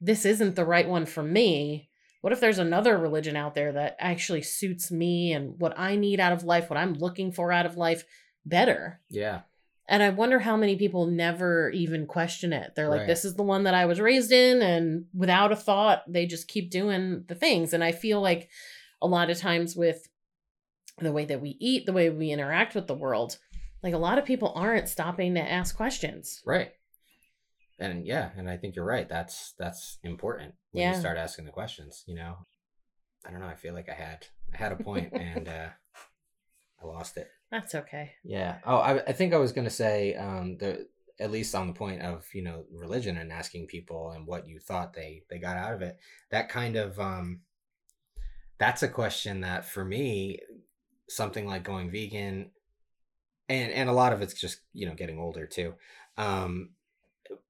this isn't the right one for me? What if there's another religion out there that actually suits me and what I need out of life, what I'm looking for out of life better? Yeah. And I wonder how many people never even question it. They're like, right. this is the one that I was raised in. And without a thought, they just keep doing the things. And I feel like a lot of times with the way that we eat, the way we interact with the world, like a lot of people aren't stopping to ask questions. Right. And yeah, and I think you're right. That's that's important when yeah. you start asking the questions, you know. I don't know, I feel like I had I had a point and uh, I lost it. That's okay. Yeah. Oh, I, I think I was going to say um, the at least on the point of, you know, religion and asking people and what you thought they they got out of it. That kind of um, that's a question that for me, something like going vegan and and a lot of it's just, you know, getting older too. Um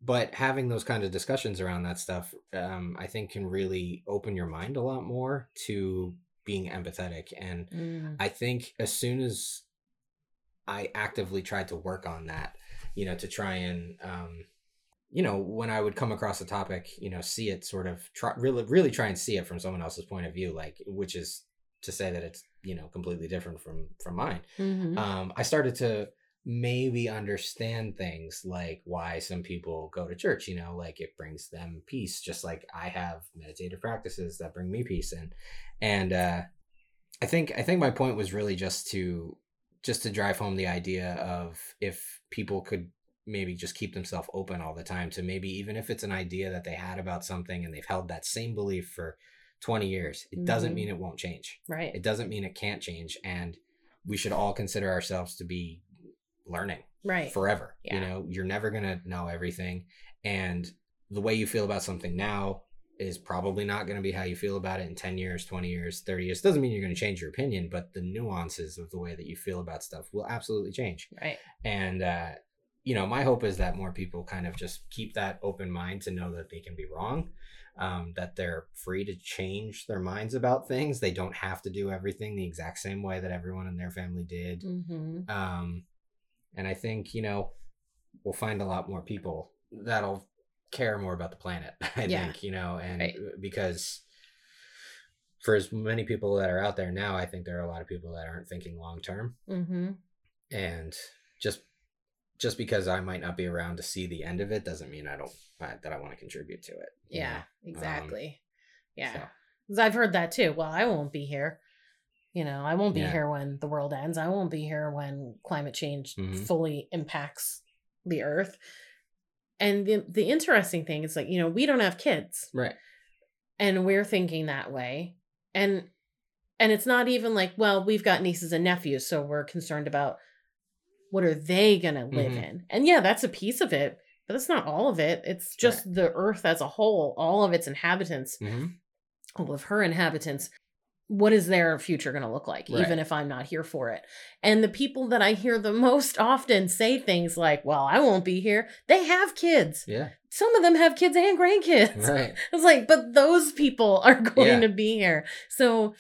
But having those kind of discussions around that stuff, um, I think can really open your mind a lot more to being empathetic. And mm. I think as soon as I actively tried to work on that, you know, to try and, um, you know, when I would come across a topic, you know, see it sort of try, really, really try and see it from someone else's point of view, like, which is to say that it's, you know, completely different from, from mine. Mm-hmm. Um, I started to maybe understand things like why some people go to church, you know, like it brings them peace, just like I have meditative practices that bring me peace. And, and, uh, I think, I think my point was really just to, just to drive home the idea of if people could maybe just keep themselves open all the time to maybe even if it's an idea that they had about something and they've held that same belief for twenty years, it mm-hmm. doesn't mean it won't change. Right. It doesn't mean it can't change. And we should all consider ourselves to be learning right. forever. Yeah. You know, you're never going to know everything. And the way you feel about something now is probably not going to be how you feel about it in ten years, twenty years, thirty years. Doesn't mean you're going to change your opinion, but the nuances of the way that you feel about stuff will absolutely change. Right. And, uh, you know, my hope is that more people kind of just keep that open mind to know that they can be wrong, um, that they're free to change their minds about things. They don't have to do everything the exact same way that everyone in their family did. Mm-hmm. Um, and I think, you know, we'll find a lot more people that'll care more about the planet, I yeah. think, you know, and right. because for as many people that are out there now, I think there are a lot of people that aren't thinking long term. Mm-hmm. And just just because I might not be around to see the end of it doesn't mean I don't uh, that I want to contribute to it. Yeah, know? exactly. Um, yeah. So. I've heard that too. Well, I won't be here. You know, I won't be yeah. here when the world ends. I won't be here when climate change mm-hmm. fully impacts the earth. And the the interesting thing is, like, you know, we don't have kids. Right. And we're thinking that way. And and it's not even like, well, we've got nieces and nephews, so we're concerned about what are they going to live mm-hmm. in? And yeah, that's a piece of it, but that's not all of it. It's just right. the earth as a whole, all of its inhabitants, mm-hmm. all of her inhabitants. What is their future going to look like, right. even if I'm not here for it? And the people that I hear the most often say things like, well, I won't be here. They have kids. Yeah. Some of them have kids and grandkids. Right. It's like, but those people are going yeah. to be here. So,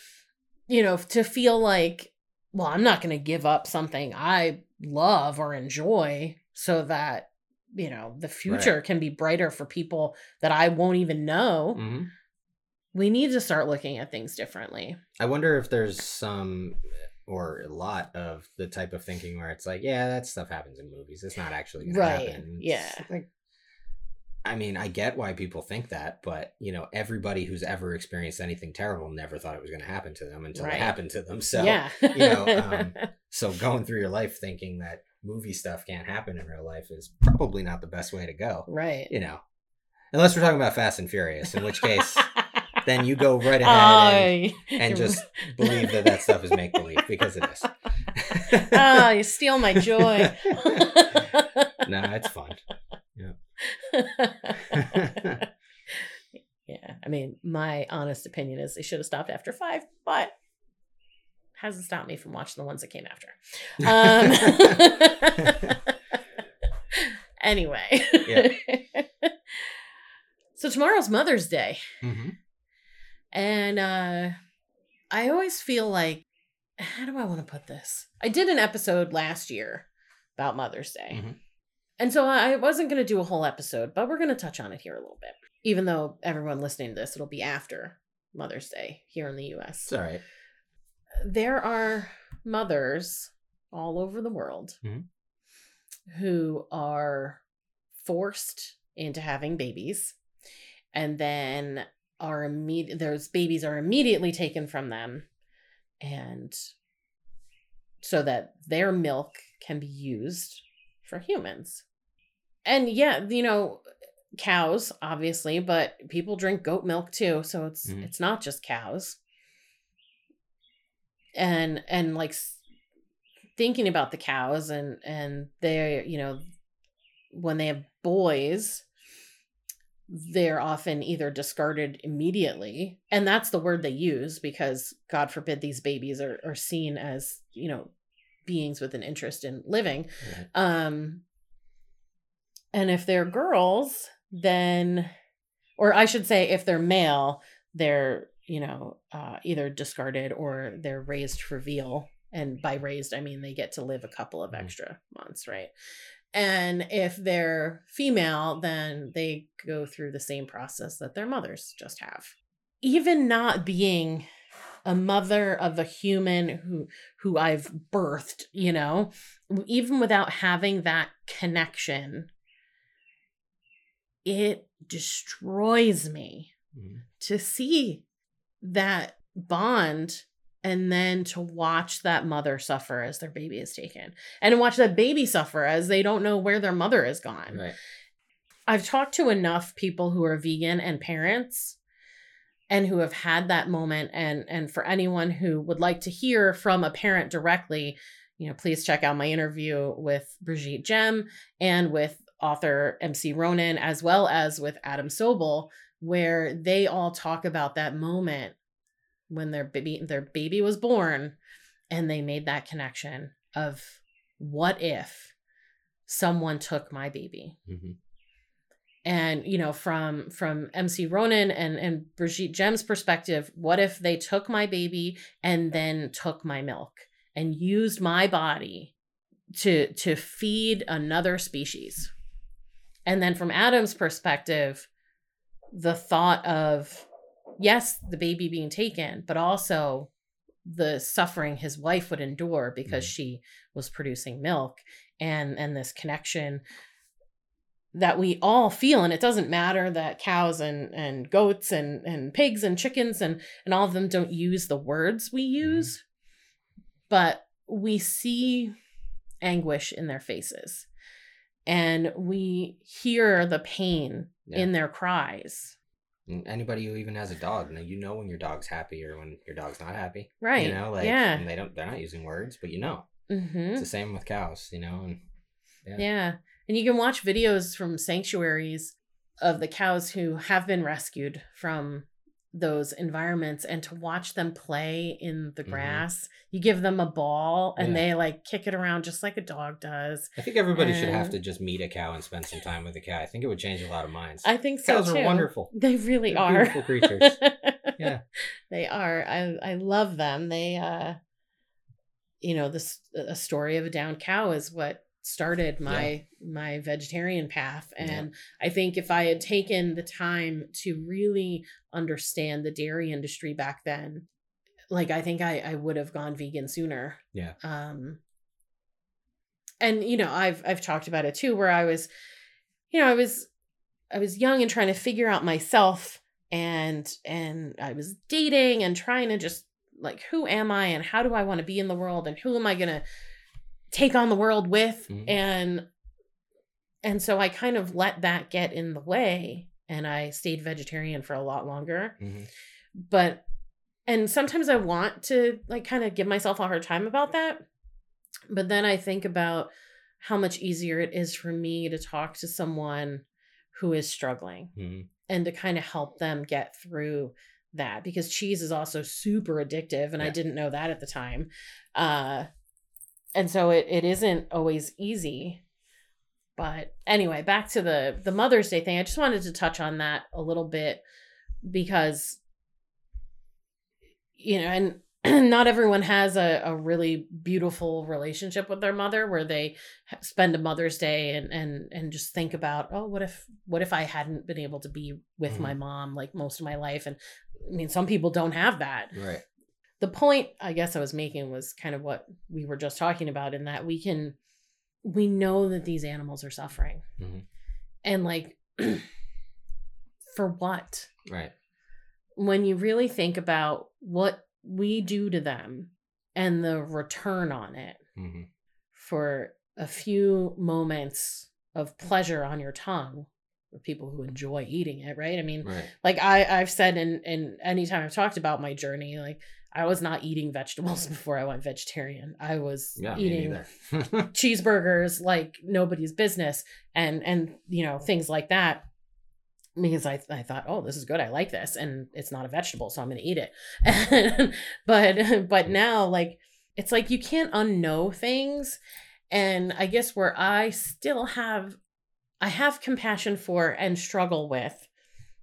you know, to feel like, well, I'm not going to give up something I love or enjoy so that, you know, the future right. can be brighter for people that I won't even know. Mm-hmm. We need to start looking at things differently. I wonder if there's some or a lot of the type of thinking where it's like, yeah, that stuff happens in movies. It's not actually going right. to happen. It's yeah. Like, I mean, I get why people think that, but, you know, everybody who's ever experienced anything terrible never thought it was going to happen to them until right. it happened to them. So, yeah. you know, um, so going through your life thinking that movie stuff can't happen in real life is probably not the best way to go. Right. You know, unless we're talking about Fast and Furious, in which case... then you go right ahead oh, and, and just believe that that stuff is make-believe because it is. Oh, you steal my joy. Nah, it's fun. Yeah. Yeah. I mean, my honest opinion is they should have stopped after five, but it hasn't stopped me from watching the ones that came after. Um, anyway. Yeah. So tomorrow's Mother's Day. Mm-hmm. And uh, I always feel like, how do I want to put this? I did an episode last year about Mother's Day. Mm-hmm. And so I wasn't going to do a whole episode, but we're going to touch on it here a little bit. Even though everyone listening to this, it'll be after Mother's Day here in the U S. It's all right. There are mothers all over the world mm-hmm. who are forced into having babies. And then... are immediate those babies are immediately taken from them, and so that their milk can be used for humans. And yeah, you know, cows obviously, but people drink goat milk too, so it's mm-hmm. it's not just cows. And and like thinking about the cows and and they, you know, when they have boys, they're often either discarded immediately, and that's the word they use because, God forbid, these babies are, are seen as, you know, beings with an interest in living. Right. Um, and if they're girls, then, or I should say, if they're male, they're, you know, uh, either discarded or they're raised for veal. And by raised, I mean they get to live a couple of extra mm. months, right? And if they're female, then they go through the same process that their mothers just have. Even not being a mother of a human who who I've birthed, you know, even without having that connection, it destroys me mm. to see that bond and then to watch that mother suffer as their baby is taken, and to watch that baby suffer as they don't know where their mother is gone. Right. I've talked to enough people who are vegan and parents and who have had that moment. And, and for anyone who would like to hear from a parent directly, you know, please check out my interview with Brigitte Gemme and with author M C Ronen, as well as with Adam Sobel, where they all talk about that moment when their baby, their baby was born, and they made that connection of, what if someone took my baby? Mm-hmm. And, you know, from, from M C Ronen and, and Brigitte Gemme's perspective, what if they took my baby and then took my milk and used my body to, to feed another species? And then from Adam's perspective, the thought of, yes, the baby being taken, but also the suffering his wife would endure because mm. she was producing milk, and, and this connection that we all feel. And it doesn't matter that cows and, and goats and, and pigs and chickens and, and all of them don't use the words we use, mm. but we see anguish in their faces and we hear the pain yeah. in their cries. Anybody who even has a dog, you know, you know when your dog's happy or when your dog's not happy, right? You know, like, yeah, and they don't, they're not using words, but you know, mm-hmm. it's the same with cows, you know, and yeah. yeah, and you can watch videos from sanctuaries of the cows who have been rescued from those environments, and to watch them play in the grass, mm-hmm. you give them a ball and yeah. they like kick it around just like a dog does. I think everybody and... should have to just meet a cow and spend some time with a cow. I think it would change a lot of minds. I think so. Cows too. Are wonderful. They really They're are beautiful creatures. Yeah, they are. I I love them. They uh, you know, this a story of a downed cow is what started my yeah. my vegetarian path, and yeah. I think if I had taken the time to really understand the dairy industry back then, like I think I I would have gone vegan sooner. Yeah. Um. And you know, I've I've talked about it too, where I was, you know, I was I was young and trying to figure out myself, and and I was dating and trying to just like, who am I and how do I want to be in the world and who am I gonna take on the world with, mm-hmm. and and so I kind of let that get in the way, and I stayed vegetarian for a lot longer, mm-hmm. but and sometimes I want to like kind of give myself a hard time about that, but then I think about how much easier it is for me to talk to someone who is struggling, mm-hmm. and to kind of help them get through that, because cheese is also super addictive, and yeah. I didn't know that at the time. uh And so it, it isn't always easy. But anyway, back to the, the Mother's Day thing. I just wanted to touch on that a little bit because, you know, and not everyone has a, a really beautiful relationship with their mother where they spend a Mother's Day and, and, and just think about, oh, what if, what if I hadn't been able to be with mm-hmm. my mom like most of my life? And I mean, some people don't have that. Right. The point I guess I was making was kind of what we were just talking about, in that we can, we know that these animals are suffering, mm-hmm. and like, for what? Right. When you really think about what we do to them and the return on it, mm-hmm. for a few moments of pleasure on your tongue, for people who enjoy eating it. Right. I mean, right. like I, I've said, in, in anytime I've talked about my journey, like, I was not eating vegetables before I went vegetarian. I was yeah, eating cheeseburgers like nobody's business, and, and, you know, things like that, because I, I thought, oh, this is good. I like this. And it's not a vegetable, so I'm going to eat it. but, but now, like, it's like, you can't unknow things. And I guess where I still have, I have compassion for and struggle with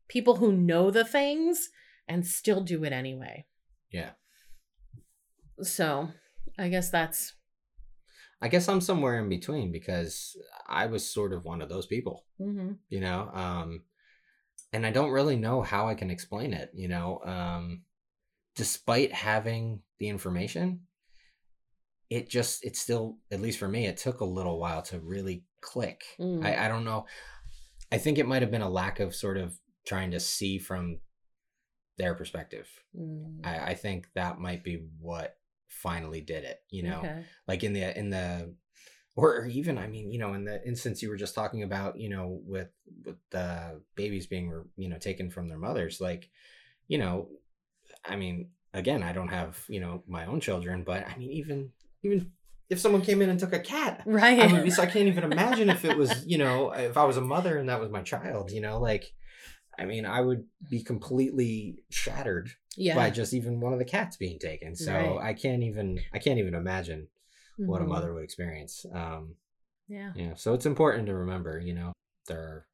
people who know the things and still do it anyway. Yeah. So I guess that's. I guess I'm somewhere in between, because I was sort of one of those people, mm-hmm. you know, um, and I don't really know how I can explain it, you know, um, despite having the information, it just, it still, at least for me, it took a little while to really click. Mm. I, I don't know. I think it might have been a lack of sort of trying to see from their perspective. Mm. I, I think that might be what finally did it, you know, okay. like in the, in the, or even, I mean, you know, in the instance you were just talking about, you know, with, with the babies being, you know, taken from their mothers, like, you know, I mean, again, I don't have, you know, my own children, but I mean, even, even if someone came in and took a cat, right. I mean, so I can't even imagine if it was, you know, if I was a mother and that was my child, you know, like, I mean, I would be completely shattered yeah. by just even one of the cats being taken. So right. I can't even, I can't even imagine mm-hmm. what a mother would experience. Um, yeah. Yeah. So it's important to remember, you know, there are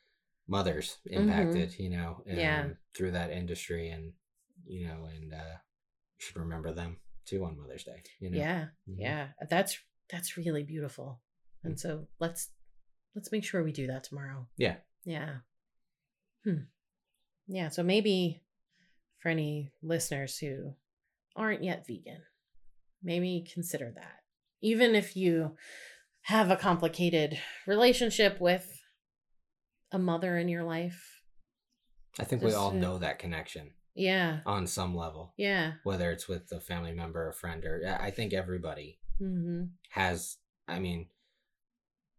mothers impacted, mm-hmm. you know, and, yeah. through that industry and, you know, and uh, you should remember them too on Mother's Day. You know? Yeah. Mm-hmm. Yeah. That's, that's really beautiful. And mm-hmm. so let's, let's make sure we do that tomorrow. Yeah. Yeah. Hmm. Yeah, so maybe for any listeners who aren't yet vegan, maybe consider that. Even if you have a complicated relationship with a mother in your life. I think we all know that connection. Yeah. On some level. Yeah. Whether it's with a family member, a friend, or I think everybody mm-hmm. has, I mean,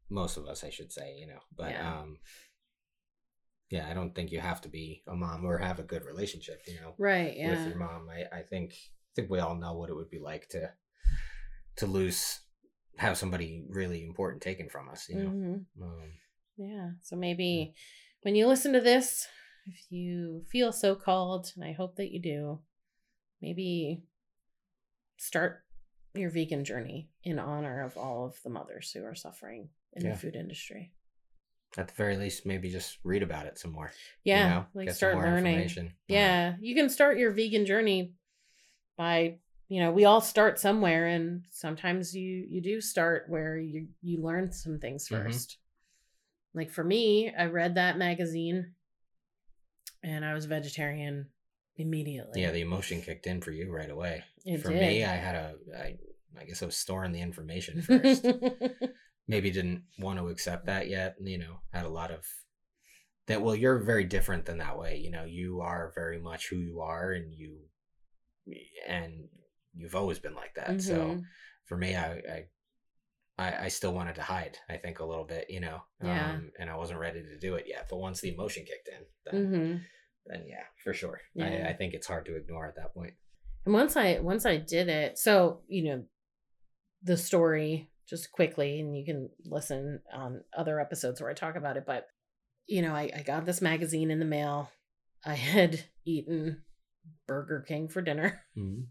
most of us, I should say, you know, but... Yeah. um Yeah, I don't think you have to be a mom or have a good relationship, you know, right? Yeah. With your mom. I, I think I think we all know what it would be like to to lose, have somebody really important taken from us, you know. Mm-hmm. Um, yeah. So maybe yeah. when you listen to this, if you feel so called, and I hope that you do, maybe start your vegan journey in honor of all of the mothers who are suffering in yeah. the food industry. At the very least, maybe just read about it some more. Yeah. You know, like start learning. Yeah. Um, you can start your vegan journey by, you know, we all start somewhere, and sometimes you, you do start where you, you learn some things first. Mm-hmm. Like for me, I read that magazine and I was a vegetarian immediately. Yeah. The emotion kicked in for you right away. It for did. me, I had a, I, I guess I was storing the information first. Maybe didn't want to accept that yet. You know, had a lot of that. Well, you're very different than that way. You know, you are very much who you are, and you, and you've always been like that. Mm-hmm. So for me, I, I, I still wanted to hide, I think, a little bit, you know, yeah. um, and I wasn't ready to do it yet. But once the emotion kicked in, then, mm-hmm. then yeah, for sure. Yeah. I, I think it's hard to ignore at that point. And once I, once I did it, so, you know, the story, just quickly, and you can listen on other episodes where I talk about it. But, you know, I, I got this magazine in the mail. I had eaten Burger King for dinner. Mm-hmm.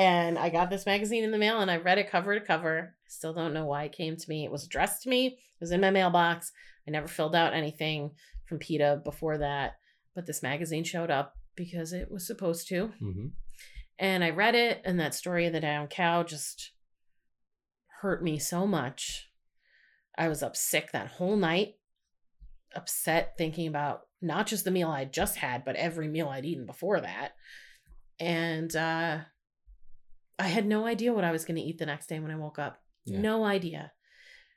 And I got this magazine in the mail, and I read it cover to cover. I still don't know why it came to me. It was addressed to me. It was in my mailbox. I never filled out anything from PETA before that. But this magazine showed up because it was supposed to. Mm-hmm. And I read it, and that story of the down cow just... hurt me so much. I was up sick that whole night, upset thinking about not just the meal I just had, but every meal I'd eaten before that. And uh, I had no idea what I was going to eat the next day when I woke up. Yeah. No idea.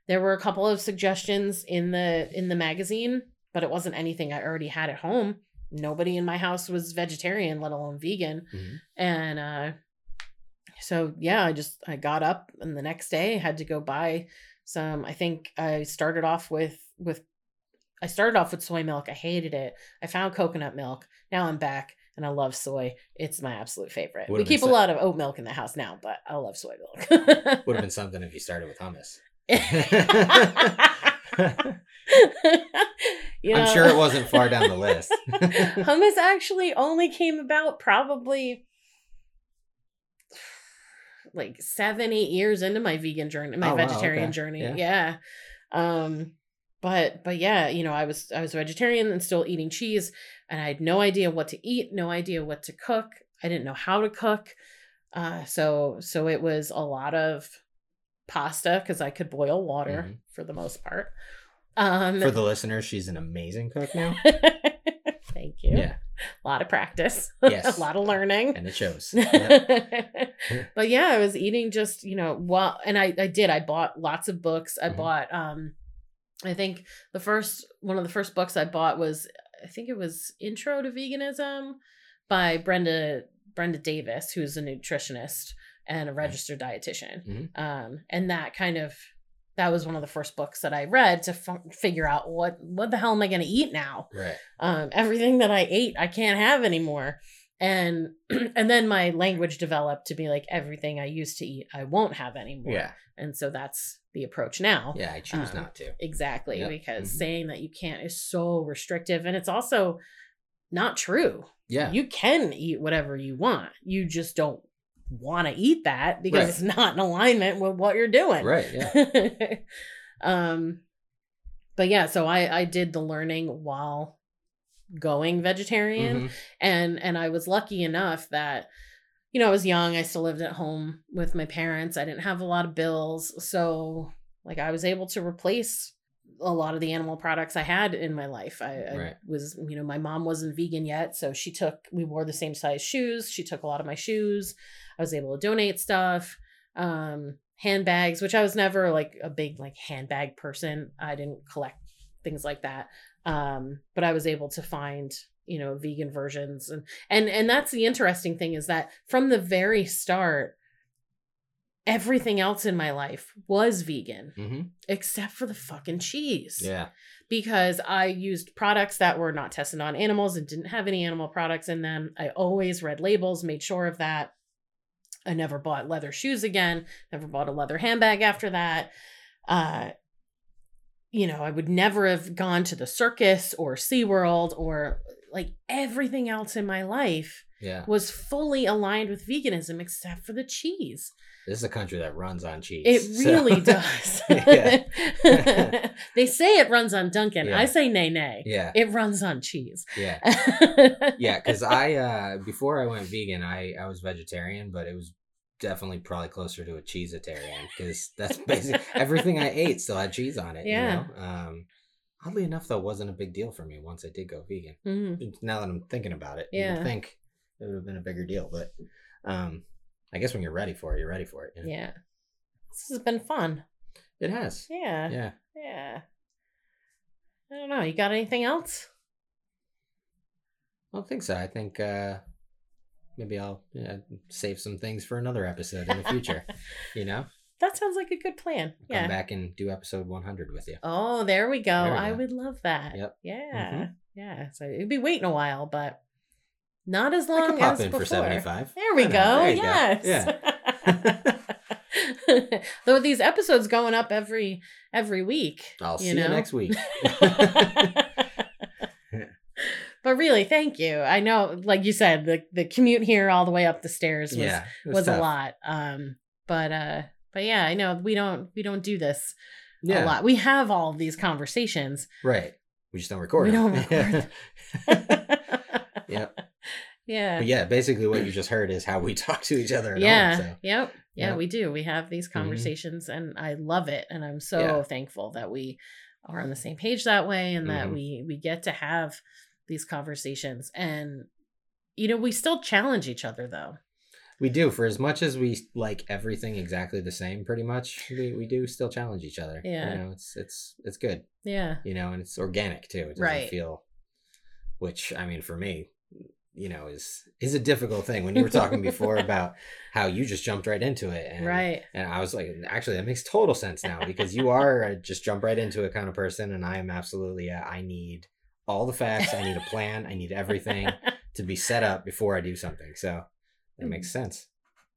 There were a couple of suggestions in the in the magazine, but it wasn't anything I already had at home. Nobody in my house was vegetarian, let alone vegan. Mm-hmm. And uh So yeah, I just, I got up, and the next day I had to go buy some, I think I started off with, with, I started off with soy milk. I hated it. I found coconut milk. Now I'm back, and I love soy. It's my absolute favorite. Would've we keep so- a lot of oat milk in the house now, but I love soy milk. Would have been something if you started with hummus. You know, I'm sure it wasn't far down the list. Hummus actually only came about probably... like seven, eight years into my vegan journey, my oh, vegetarian wow, okay. journey. Yeah. yeah. Um, but, but yeah, you know, I was, I was vegetarian and still eating cheese, and I had no idea what to eat, no idea what to cook. I didn't know how to cook. Uh, so, so it was a lot of pasta, 'cause I could boil water mm-hmm. for the most part. Um, for the listeners, she's an amazing cook now. Thank you. Yeah. A lot of practice. Yes. A lot of learning. And it shows. Yep. But yeah, I was eating just, you know, well, and I, I did, I bought lots of books. I mm-hmm. bought, um, I think the first, one of the first books I bought was, I think it was Intro to Veganism by Brenda Brenda Davis, who's a nutritionist and a registered dietitian. Mm-hmm. Um, and that kind of, that was one of the first books that I read to f- figure out what, what the hell am I going to eat now? Right. Um, everything that I ate, I can't have anymore. And, and then my language developed to be like, everything I used to eat, I won't have anymore. Yeah. And so that's the approach now. Yeah. I choose um, not to. Exactly. Yep. Because mm-hmm. saying that you can't is so restrictive, and it's also not true. Yeah. You can eat whatever you want. You just don't want to eat that because right. it's not in alignment with what you're doing. Right. Yeah. um, but yeah, so I, I did the learning while going vegetarian, mm-hmm. and, and I was lucky enough that, you know, I was young. I still lived at home with my parents. I didn't have a lot of bills. So like I was able to replace a lot of the animal products I had in my life. I, I right. was, you know, my mom wasn't vegan yet. So she took, we wore the same size shoes. She took a lot of my shoes. I was able to donate stuff, um, handbags, which I was never like a big like handbag person. I didn't collect things like that. Um, but I was able to find, you know, vegan versions. And, and, and that's the interesting thing, is that from the very start, everything else in my life was vegan, mm-hmm. except for the fucking cheese. Yeah. Because I used products that were not tested on animals and didn't have any animal products in them. I always read labels, made sure of that. I never bought leather shoes again. Never bought a leather handbag after that. Uh, you know, I would never have gone to the circus or SeaWorld, or like everything else in my life yeah. was fully aligned with veganism except for the cheese. This is a country that runs on cheese. It really so. does. They say it runs on Dunkin'. Yeah. I say nay, nay. Yeah. It runs on cheese. Yeah. Yeah, because I, uh, before I went vegan, I, I was vegetarian, but it was definitely probably closer to a cheesetarian, because that's basically everything I ate still had cheese on it. Yeah. You know? um, oddly enough, though, wasn't a big deal for me once I did go vegan. Mm-hmm. Now that I'm thinking about it, yeah. you would think it would have been a bigger deal, but... Um, I guess when you're ready for it, you're ready for it. You know? Yeah. This has been fun. It has. Yeah. Yeah. Yeah. I don't know. You got anything else? I don't think so. I think uh, maybe I'll yeah, save some things for another episode in the future. You know? That sounds like a good plan. I'll yeah. Come back and do episode one hundred with you. Oh, there we go. There we I go. would love that. Yep. Yeah. Mm-hmm. Yeah. So it'd be waiting a while, but... Not as long I could pop as in before. For seventy-five. There we I go. Know, there yes. Go. Yeah. Though these episodes going up every every week. I'll you see know? you next week. But really, thank you. I know, like you said, the, the commute here all the way up the stairs was yeah, was, was a lot. Um, but uh, but yeah, I know we don't we don't do this yeah. a lot. We have all of these conversations, right? We just don't record. We them. don't record. Yep. Yeah. But yeah, basically what you just heard is how we talk to each other. At yeah. All, so. Yep. Yeah, yep. We do. We have these conversations mm-hmm. and I love it. And I'm so yeah. thankful that we are on the same page that way, and mm-hmm. that we, we get to have these conversations. And, you know, we still challenge each other though. We do. For as much as we like everything exactly the same, pretty much, we, we do still challenge each other. Yeah. You know, it's, it's, it's good. Yeah. You know, and it's organic too. It doesn't right. feel, which I mean, for me, you know, is is a difficult thing. When you were talking before about how you just jumped right into it, and, right? And I was like, actually, that makes total sense now, because you are a just jump right into it kind of person, and I am absolutely. A, I need all the facts. I need a plan. I need everything to be set up before I do something. So that makes sense.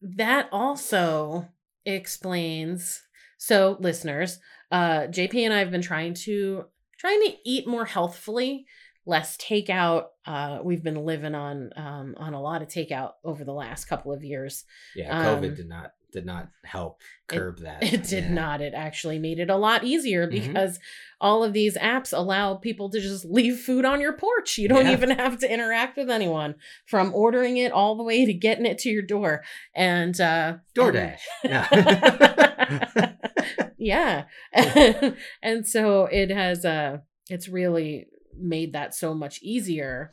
That also explains. So, listeners, uh, J P and I have been trying to trying to eat more healthfully. Less takeout. Uh, we've been living on um, on a lot of takeout over the last couple of years. Yeah, COVID um, did not did not help curb it, that. It did yeah. not. It actually made it a lot easier because mm-hmm. all of these apps allow people to just leave food on your porch. You don't yeah. even have to interact with anyone, from ordering it all the way to getting it to your door. And uh, DoorDash. And- no. yeah, and, and so it has. Uh, it's really. Made that so much easier,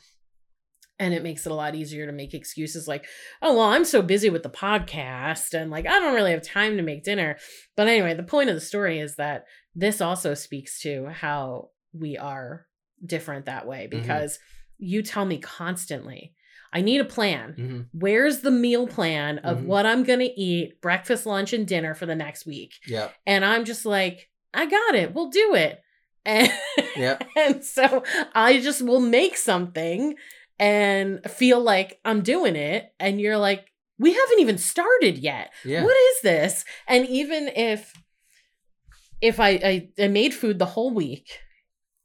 and it makes it a lot easier to make excuses like, oh well, I'm so busy with the podcast, and like I don't really have time to make dinner. But anyway, the point of the story is that this also speaks to how we are different that way, because mm-hmm. you tell me constantly, I need a plan. Mm-hmm. Where's the meal plan of mm-hmm. what I'm going to eat, breakfast, lunch, and dinner for the next week? Yeah. And I'm just like, I got it. We'll do it. And, yeah. and so I just will make something and feel like I'm doing it. And you're like, we haven't even started yet. Yeah. What is this? And even if if I, I, I made food the whole week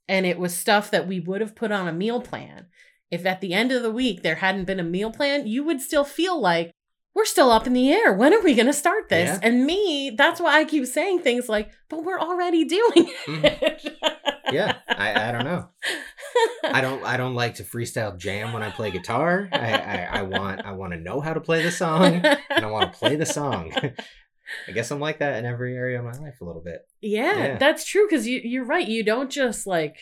and it was stuff that we would have put on a meal plan, if at the end of the week there hadn't been a meal plan, you would still feel like, we're still up in the air. When are we going to start this? Yeah. And me, that's why I keep saying things like, but we're already doing it. Mm-hmm. Yeah. I, I don't know. I don't, I don't like to freestyle jam when I play guitar. I, I, I want, I want to know how to play the song and I want to play the song. I guess I'm like that in every area of my life a little bit. Yeah, yeah. That's true. Cause you, you're right. You don't just like,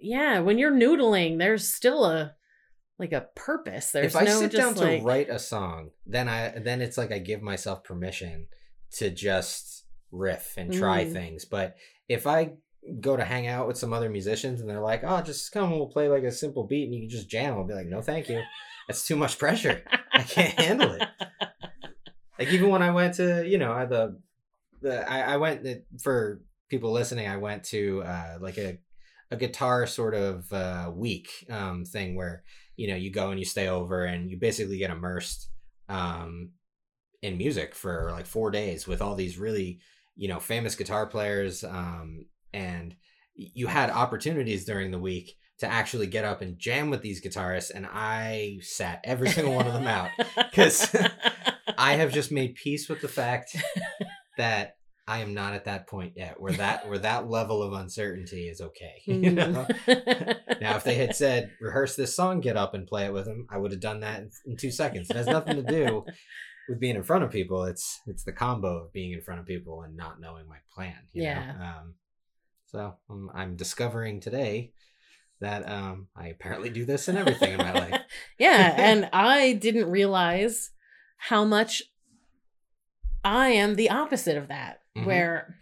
yeah. When you're noodling, there's still a, like a purpose. There's if I no sit just down like... to write a song, then I then it's like I give myself permission to just riff and try mm. things. But if I go to hang out with some other musicians and they're like, "Oh, just come, we'll play like a simple beat and you can just jam," I'll be like, "No, thank you. That's too much pressure. I can't handle it." Like even when I went to, you know, I the, the I, I went for people listening. I went to uh, like a a guitar sort of uh, week um, thing where. You know, you go and you stay over and you basically get immersed um, in music for like four days with all these really, you know, famous guitar players. Um, and you had opportunities during the week to actually get up and jam with these guitarists. And I sat every single one of them out because I have just made peace with the fact that I am not at that point yet where that where that level of uncertainty is okay. You know? Now, if they had said, rehearse this song, get up and play it with them, I would have done that in two seconds. It has nothing to do with being in front of people. It's it's the combo of being in front of people and not knowing my plan. You yeah. know? Um, so um, I'm discovering today that um, I apparently do this in everything in my life. Yeah. And I didn't realize how much I am the opposite of that. Mm-hmm. Where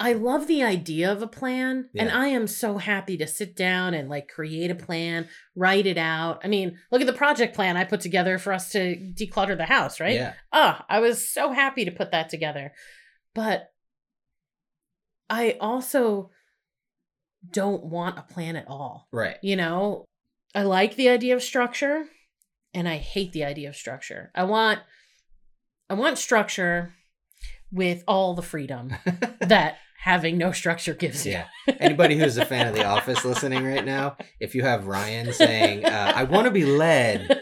I love the idea of a plan yeah. and I am so happy to sit down and like create a plan, write it out. I mean, look at the project plan I put together for us to declutter the house, right? Yeah. Oh, I was so happy to put that together. But I also don't want a plan at all. Right. You know, I like the idea of structure and I hate the idea of structure. I want, I want structure with all the freedom that having no structure gives you. Yeah. Anybody who's a fan of The Office listening right now, if you have Ryan saying, uh, I want to be led,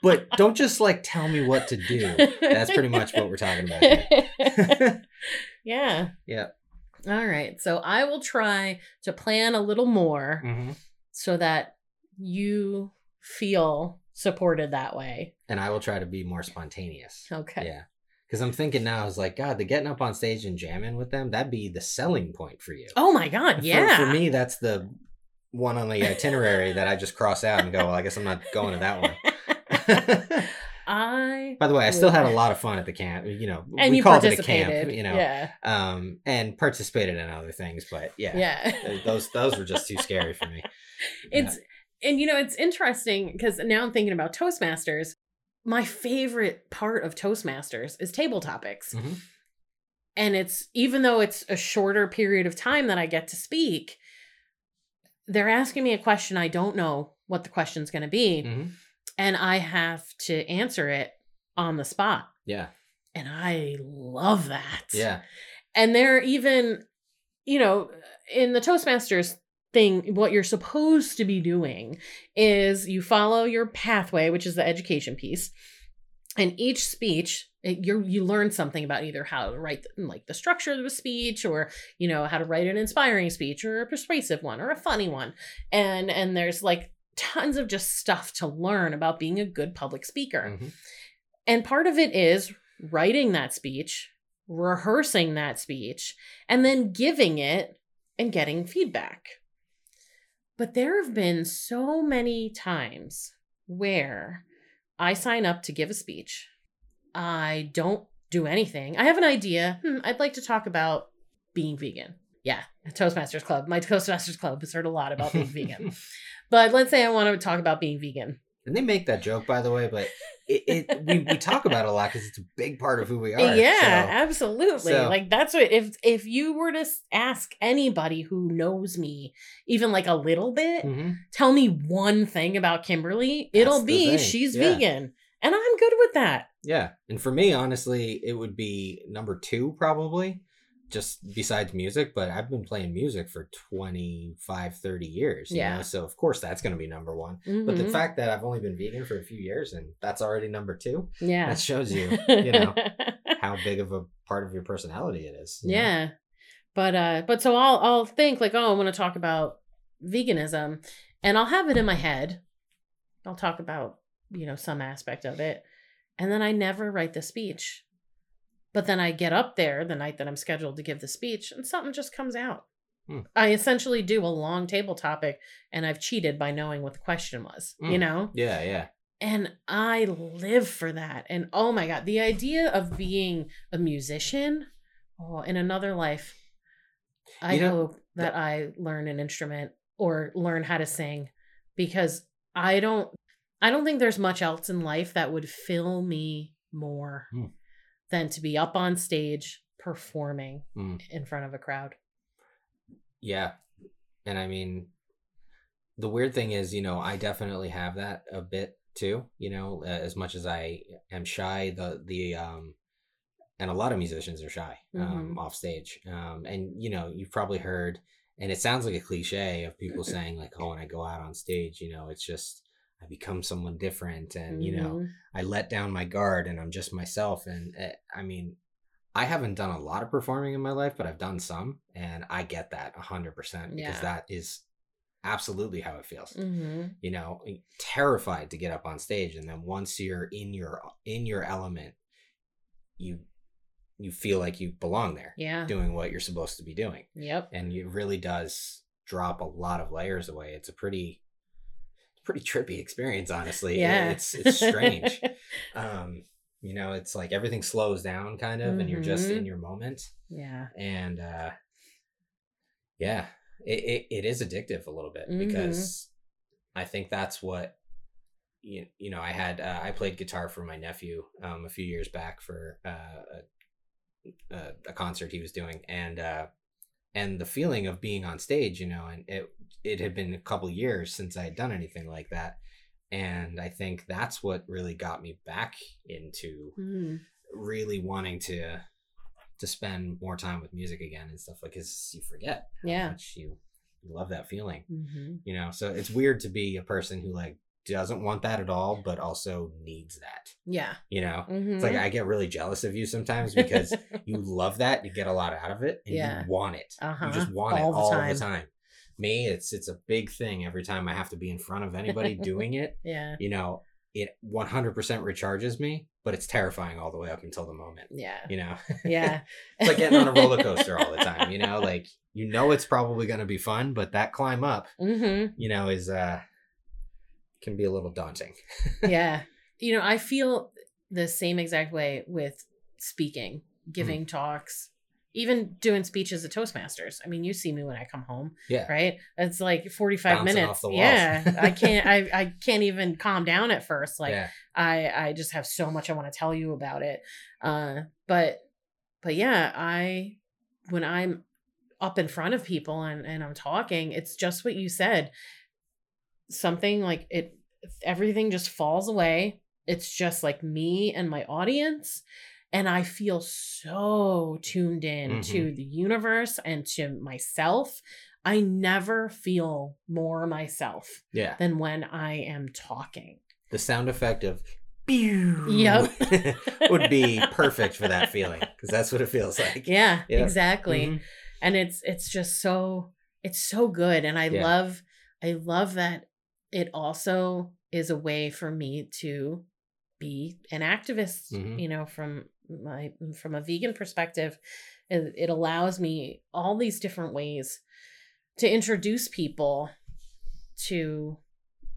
but don't just like tell me what to do. That's pretty much what we're talking about here. Yeah. Yeah. All right. So I will try to plan a little more mm-hmm. so that you feel supported that way. And I will try to be more spontaneous. Okay. Yeah. Because I'm thinking now, I was like, God, the getting up on stage and jamming with them, that'd be the selling point for you. Oh, my God. Yeah. For, for me, that's the one on the itinerary that I just cross out and go, well, I guess I'm not going to that one. I. By the way, I still had a lot of fun at the camp. You know, and we you called it a camp, you know, yeah. um, and participated in other things. But yeah, yeah. those those were just too scary for me. It's yeah. And, you know, it's interesting because now I'm thinking about Toastmasters. My favorite part of Toastmasters is table topics. Mm-hmm. And it's, even though it's a shorter period of time that I get to speak, they're asking me a question. I don't know what the question's going to be. Mm-hmm. And I have to answer it on the spot. Yeah. And I love that. Yeah. And they're even, you know, in the Toastmasters thing, what you're supposed to be doing is you follow your pathway, which is the education piece. And each speech, you you learn something about either how to write the, like the structure of a speech, or you know how to write an inspiring speech, or a persuasive one, or a funny one. And and there's like tons of just stuff to learn about being a good public speaker. Mm-hmm. And part of it is writing that speech, rehearsing that speech, and then giving it and getting feedback. But there have been so many times where I sign up to give a speech. I don't do anything. I have an idea. Hmm, I'd like to talk about being vegan. Yeah, Toastmasters Club. My Toastmasters Club has heard a lot about being vegan. But let's say I want to talk about being vegan. And they make that joke, by the way, but it, it we, we talk about it a lot because it's a big part of who we are. Yeah, so. Absolutely. So. Like that's what, if if you were to ask anybody who knows me, even like a little bit, mm-hmm. tell me one thing about Kimberly, that's it'll be thing. She's yeah. vegan. And I'm good with that. Yeah. And for me, honestly, it would be number two probably. Just besides music, but I've been playing music for twenty-five, thirty years. You yeah. know? So, of course, that's going to be number one. Mm-hmm. But the fact that I've only been vegan for a few years and that's already number two, yeah, that shows you, you know, how big of a part of your personality it is. Yeah. Know? But uh, but so I'll, I'll think like, oh, I want to talk about veganism and I'll have it in my head. I'll talk about, you know, some aspect of it. And then I never write the speech. But then I get up there the night that I'm scheduled to give the speech and something just comes out. Hmm. I essentially do a long table topic and I've cheated by knowing what the question was, mm. you know? Yeah, yeah. And I live for that. And oh my God, the idea of being a musician, oh, in another life, I you know, hope that, that I learn an instrument or learn how to sing because I don't, I don't think there's much else in life that would fill me more. Hmm. Than to be up on stage performing mm. in front of a crowd. Yeah. And I mean, the weird thing is, you know, I definitely have that a bit too, you know, as much as I am shy, the, the, um, and a lot of musicians are shy, um, mm-hmm. off stage. Um, and you know, you've probably heard, and it sounds like a cliche of people saying like, oh, when I go out on stage, you know, it's just, I become someone different and, you know, mm. I let down my guard and I'm just myself. And uh, I mean, I haven't done a lot of performing in my life, but I've done some and I get that a hundred percent because that is absolutely how it feels, mm-hmm. you know, terrified to get up on stage. And then once you're in your, in your element, you, you feel like you belong there yeah. doing what you're supposed to be doing. Yep. And it really does drop a lot of layers away. It's a pretty, pretty trippy experience, honestly. Yeah. It's it's strange. um, you know, it's like everything slows down kind of, mm-hmm. and you're just in your moment. Yeah. And uh yeah, it it, it is addictive a little bit mm-hmm. because I think that's what you, you know, I had uh, I played guitar for my nephew um a few years back for uh a, a concert he was doing and uh and the feeling of being on stage, you know, and it it had been a couple years since I had done anything like that. And I think that's what really got me back into mm. really wanting to to spend more time with music again and stuff like because you forget yeah. how much you love that feeling, mm-hmm. you know? So it's weird to be a person who like doesn't want that at all, but also needs that. Yeah. You know, mm-hmm. it's like, I get really jealous of you sometimes because you love that. You get a lot out of it and yeah. you want it. Uh-huh. You just want all it the all time. the time. Me, it's, it's a big thing. Every time I have to be in front of anybody doing it, yeah. you know, it one hundred percent recharges me, but it's terrifying all the way up until the moment. Yeah. You know, yeah. It's like getting on a roller coaster all the time, you know, like, you know, it's probably going to be fun, but that climb up, mm-hmm. you know, is, uh, can be a little daunting. yeah. You know, I feel the same exact way with speaking, giving mm. talks, even doing speeches at Toastmasters. I mean, you see me when I come home, yeah. right? It's like forty-five Bouncing minutes. Off the walls. Yeah. I can't, I, I can't even calm down at first. Like yeah. I, I just have so much I want to tell you about it. Uh, but, but yeah, I, when I'm up in front of people and, and I'm talking, it's just what you said. Something like it, everything just falls away. It's just like me and my audience. And I feel so tuned in mm-hmm. to the universe and to myself. I never feel more myself yeah. than when I am talking. The sound effect of pew yep. would be perfect for that feeling because that's what it feels like. Yeah, yep. exactly. Mm-hmm. And it's it's just so, it's so good. And I yeah. love, I love that it also is a way for me to be an activist, mm-hmm. you know, from my, from a vegan perspective, it, it allows me all these different ways to introduce people to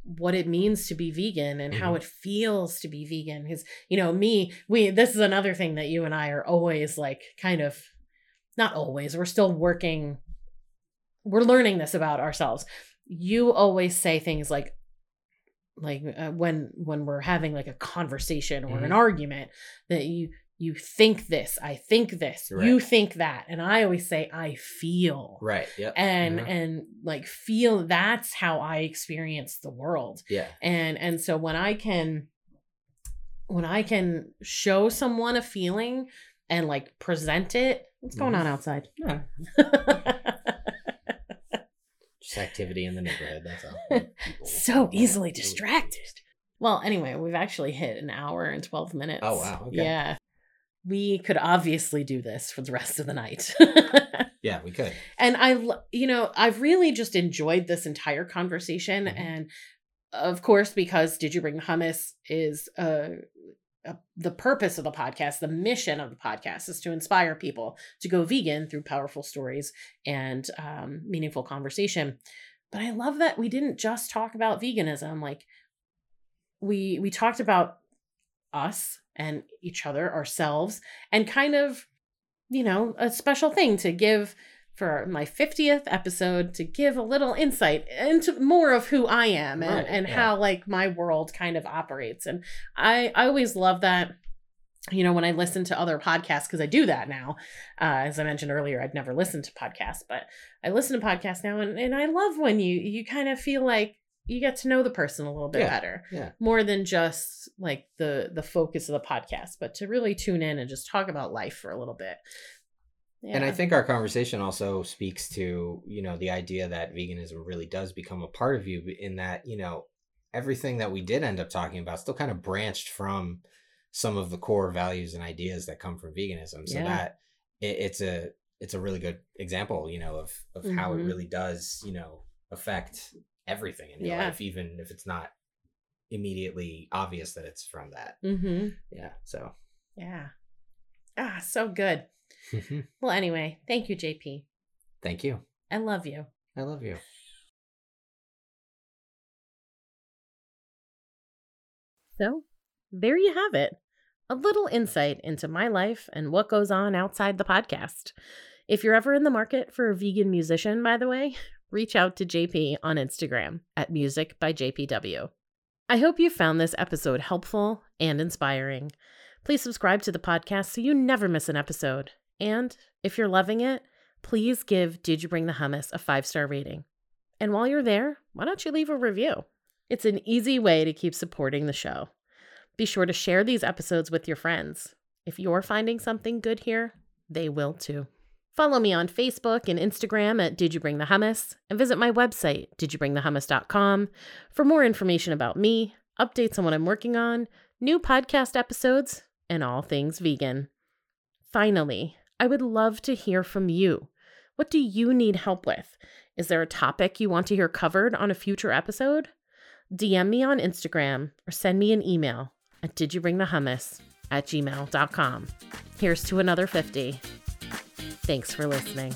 what it means to be vegan and mm-hmm. how it feels to be vegan. Because, you know, me, we, this is another thing that you and I are always like kind of, not always, we're still working we're learning this about ourselves. You always say things like, like uh, when, when we're having like a conversation or mm-hmm. an argument, that you, you think this, I think this, right. you think that. And I always say, I feel. Right. Yep. And, mm-hmm. and like feel, that's how I experience the world. Yeah. And, and so when I can, when I can show someone a feeling and like present it, what's going mm-hmm. on outside? Yeah. Just activity in the neighborhood. That's all. So easily distracted. Well, anyway, we've actually hit an hour and twelve minutes. Oh, wow. Okay. Yeah. We could obviously do this for the rest of the night. Yeah, we could. And I, you know, I've really just enjoyed this entire conversation. Mm-hmm. And of course, because Did You Bring the Hummus is a, a, the purpose of the podcast, the mission of the podcast is to inspire people to go vegan through powerful stories and um, meaningful conversation. But I love that we didn't just talk about veganism. Like we we talked about us and each other, ourselves, and kind of, you know, a special thing to give for my fiftieth episode, to give a little insight into more of who I am and, right, and yeah. how like my world kind of operates. And I, I always love that, you know, when I listen to other podcasts, because I do that now. Uh, as I mentioned earlier, I'd never listened to podcasts, but I listen to podcasts now. And, and I love when you, you kind of feel like you get to know the person a little bit yeah, better, yeah. more than just like the, the focus of the podcast, but to really tune in and just talk about life for a little bit. Yeah. And I think our conversation also speaks to, you know, the idea that veganism really does become a part of you, in that, you know, everything that we did end up talking about still kind of branched from some of the core values and ideas that come from veganism. So yeah. that it, it's a it's a really good example, you know, of, of mm-hmm. how it really does, you know, affect everything in your yeah. life, even if it's not immediately obvious that it's from that. Mm-hmm. Yeah. So. Yeah. Ah, so good. Mm-hmm. Well, anyway, thank you, J P. Thank you. I love you. I love you. So, there you have it. A little insight into my life and what goes on outside the podcast. If you're ever in the market for a vegan musician, by the way, reach out to J P on Instagram at music by J P W. I hope you found this episode helpful and inspiring. Please subscribe to the podcast so you never miss an episode. And if you're loving it, please give Did You Bring the Hummus a five-star rating. And while you're there, why don't you leave a review? It's an easy way to keep supporting the show. Be sure to share these episodes with your friends. If you're finding something good here, they will too. Follow me on Facebook and Instagram at Did You Bring the Hummus, and visit my website, did you bring the hummus dot com, for more information about me, updates on what I'm working on, new podcast episodes, and all things vegan. Finally, I would love to hear from you. What do you need help with? Is there a topic you want to hear covered on a future episode? D M me on Instagram or send me an email at did you bring the hummus at gmail dot com. Here's to another fifty. Thanks for listening.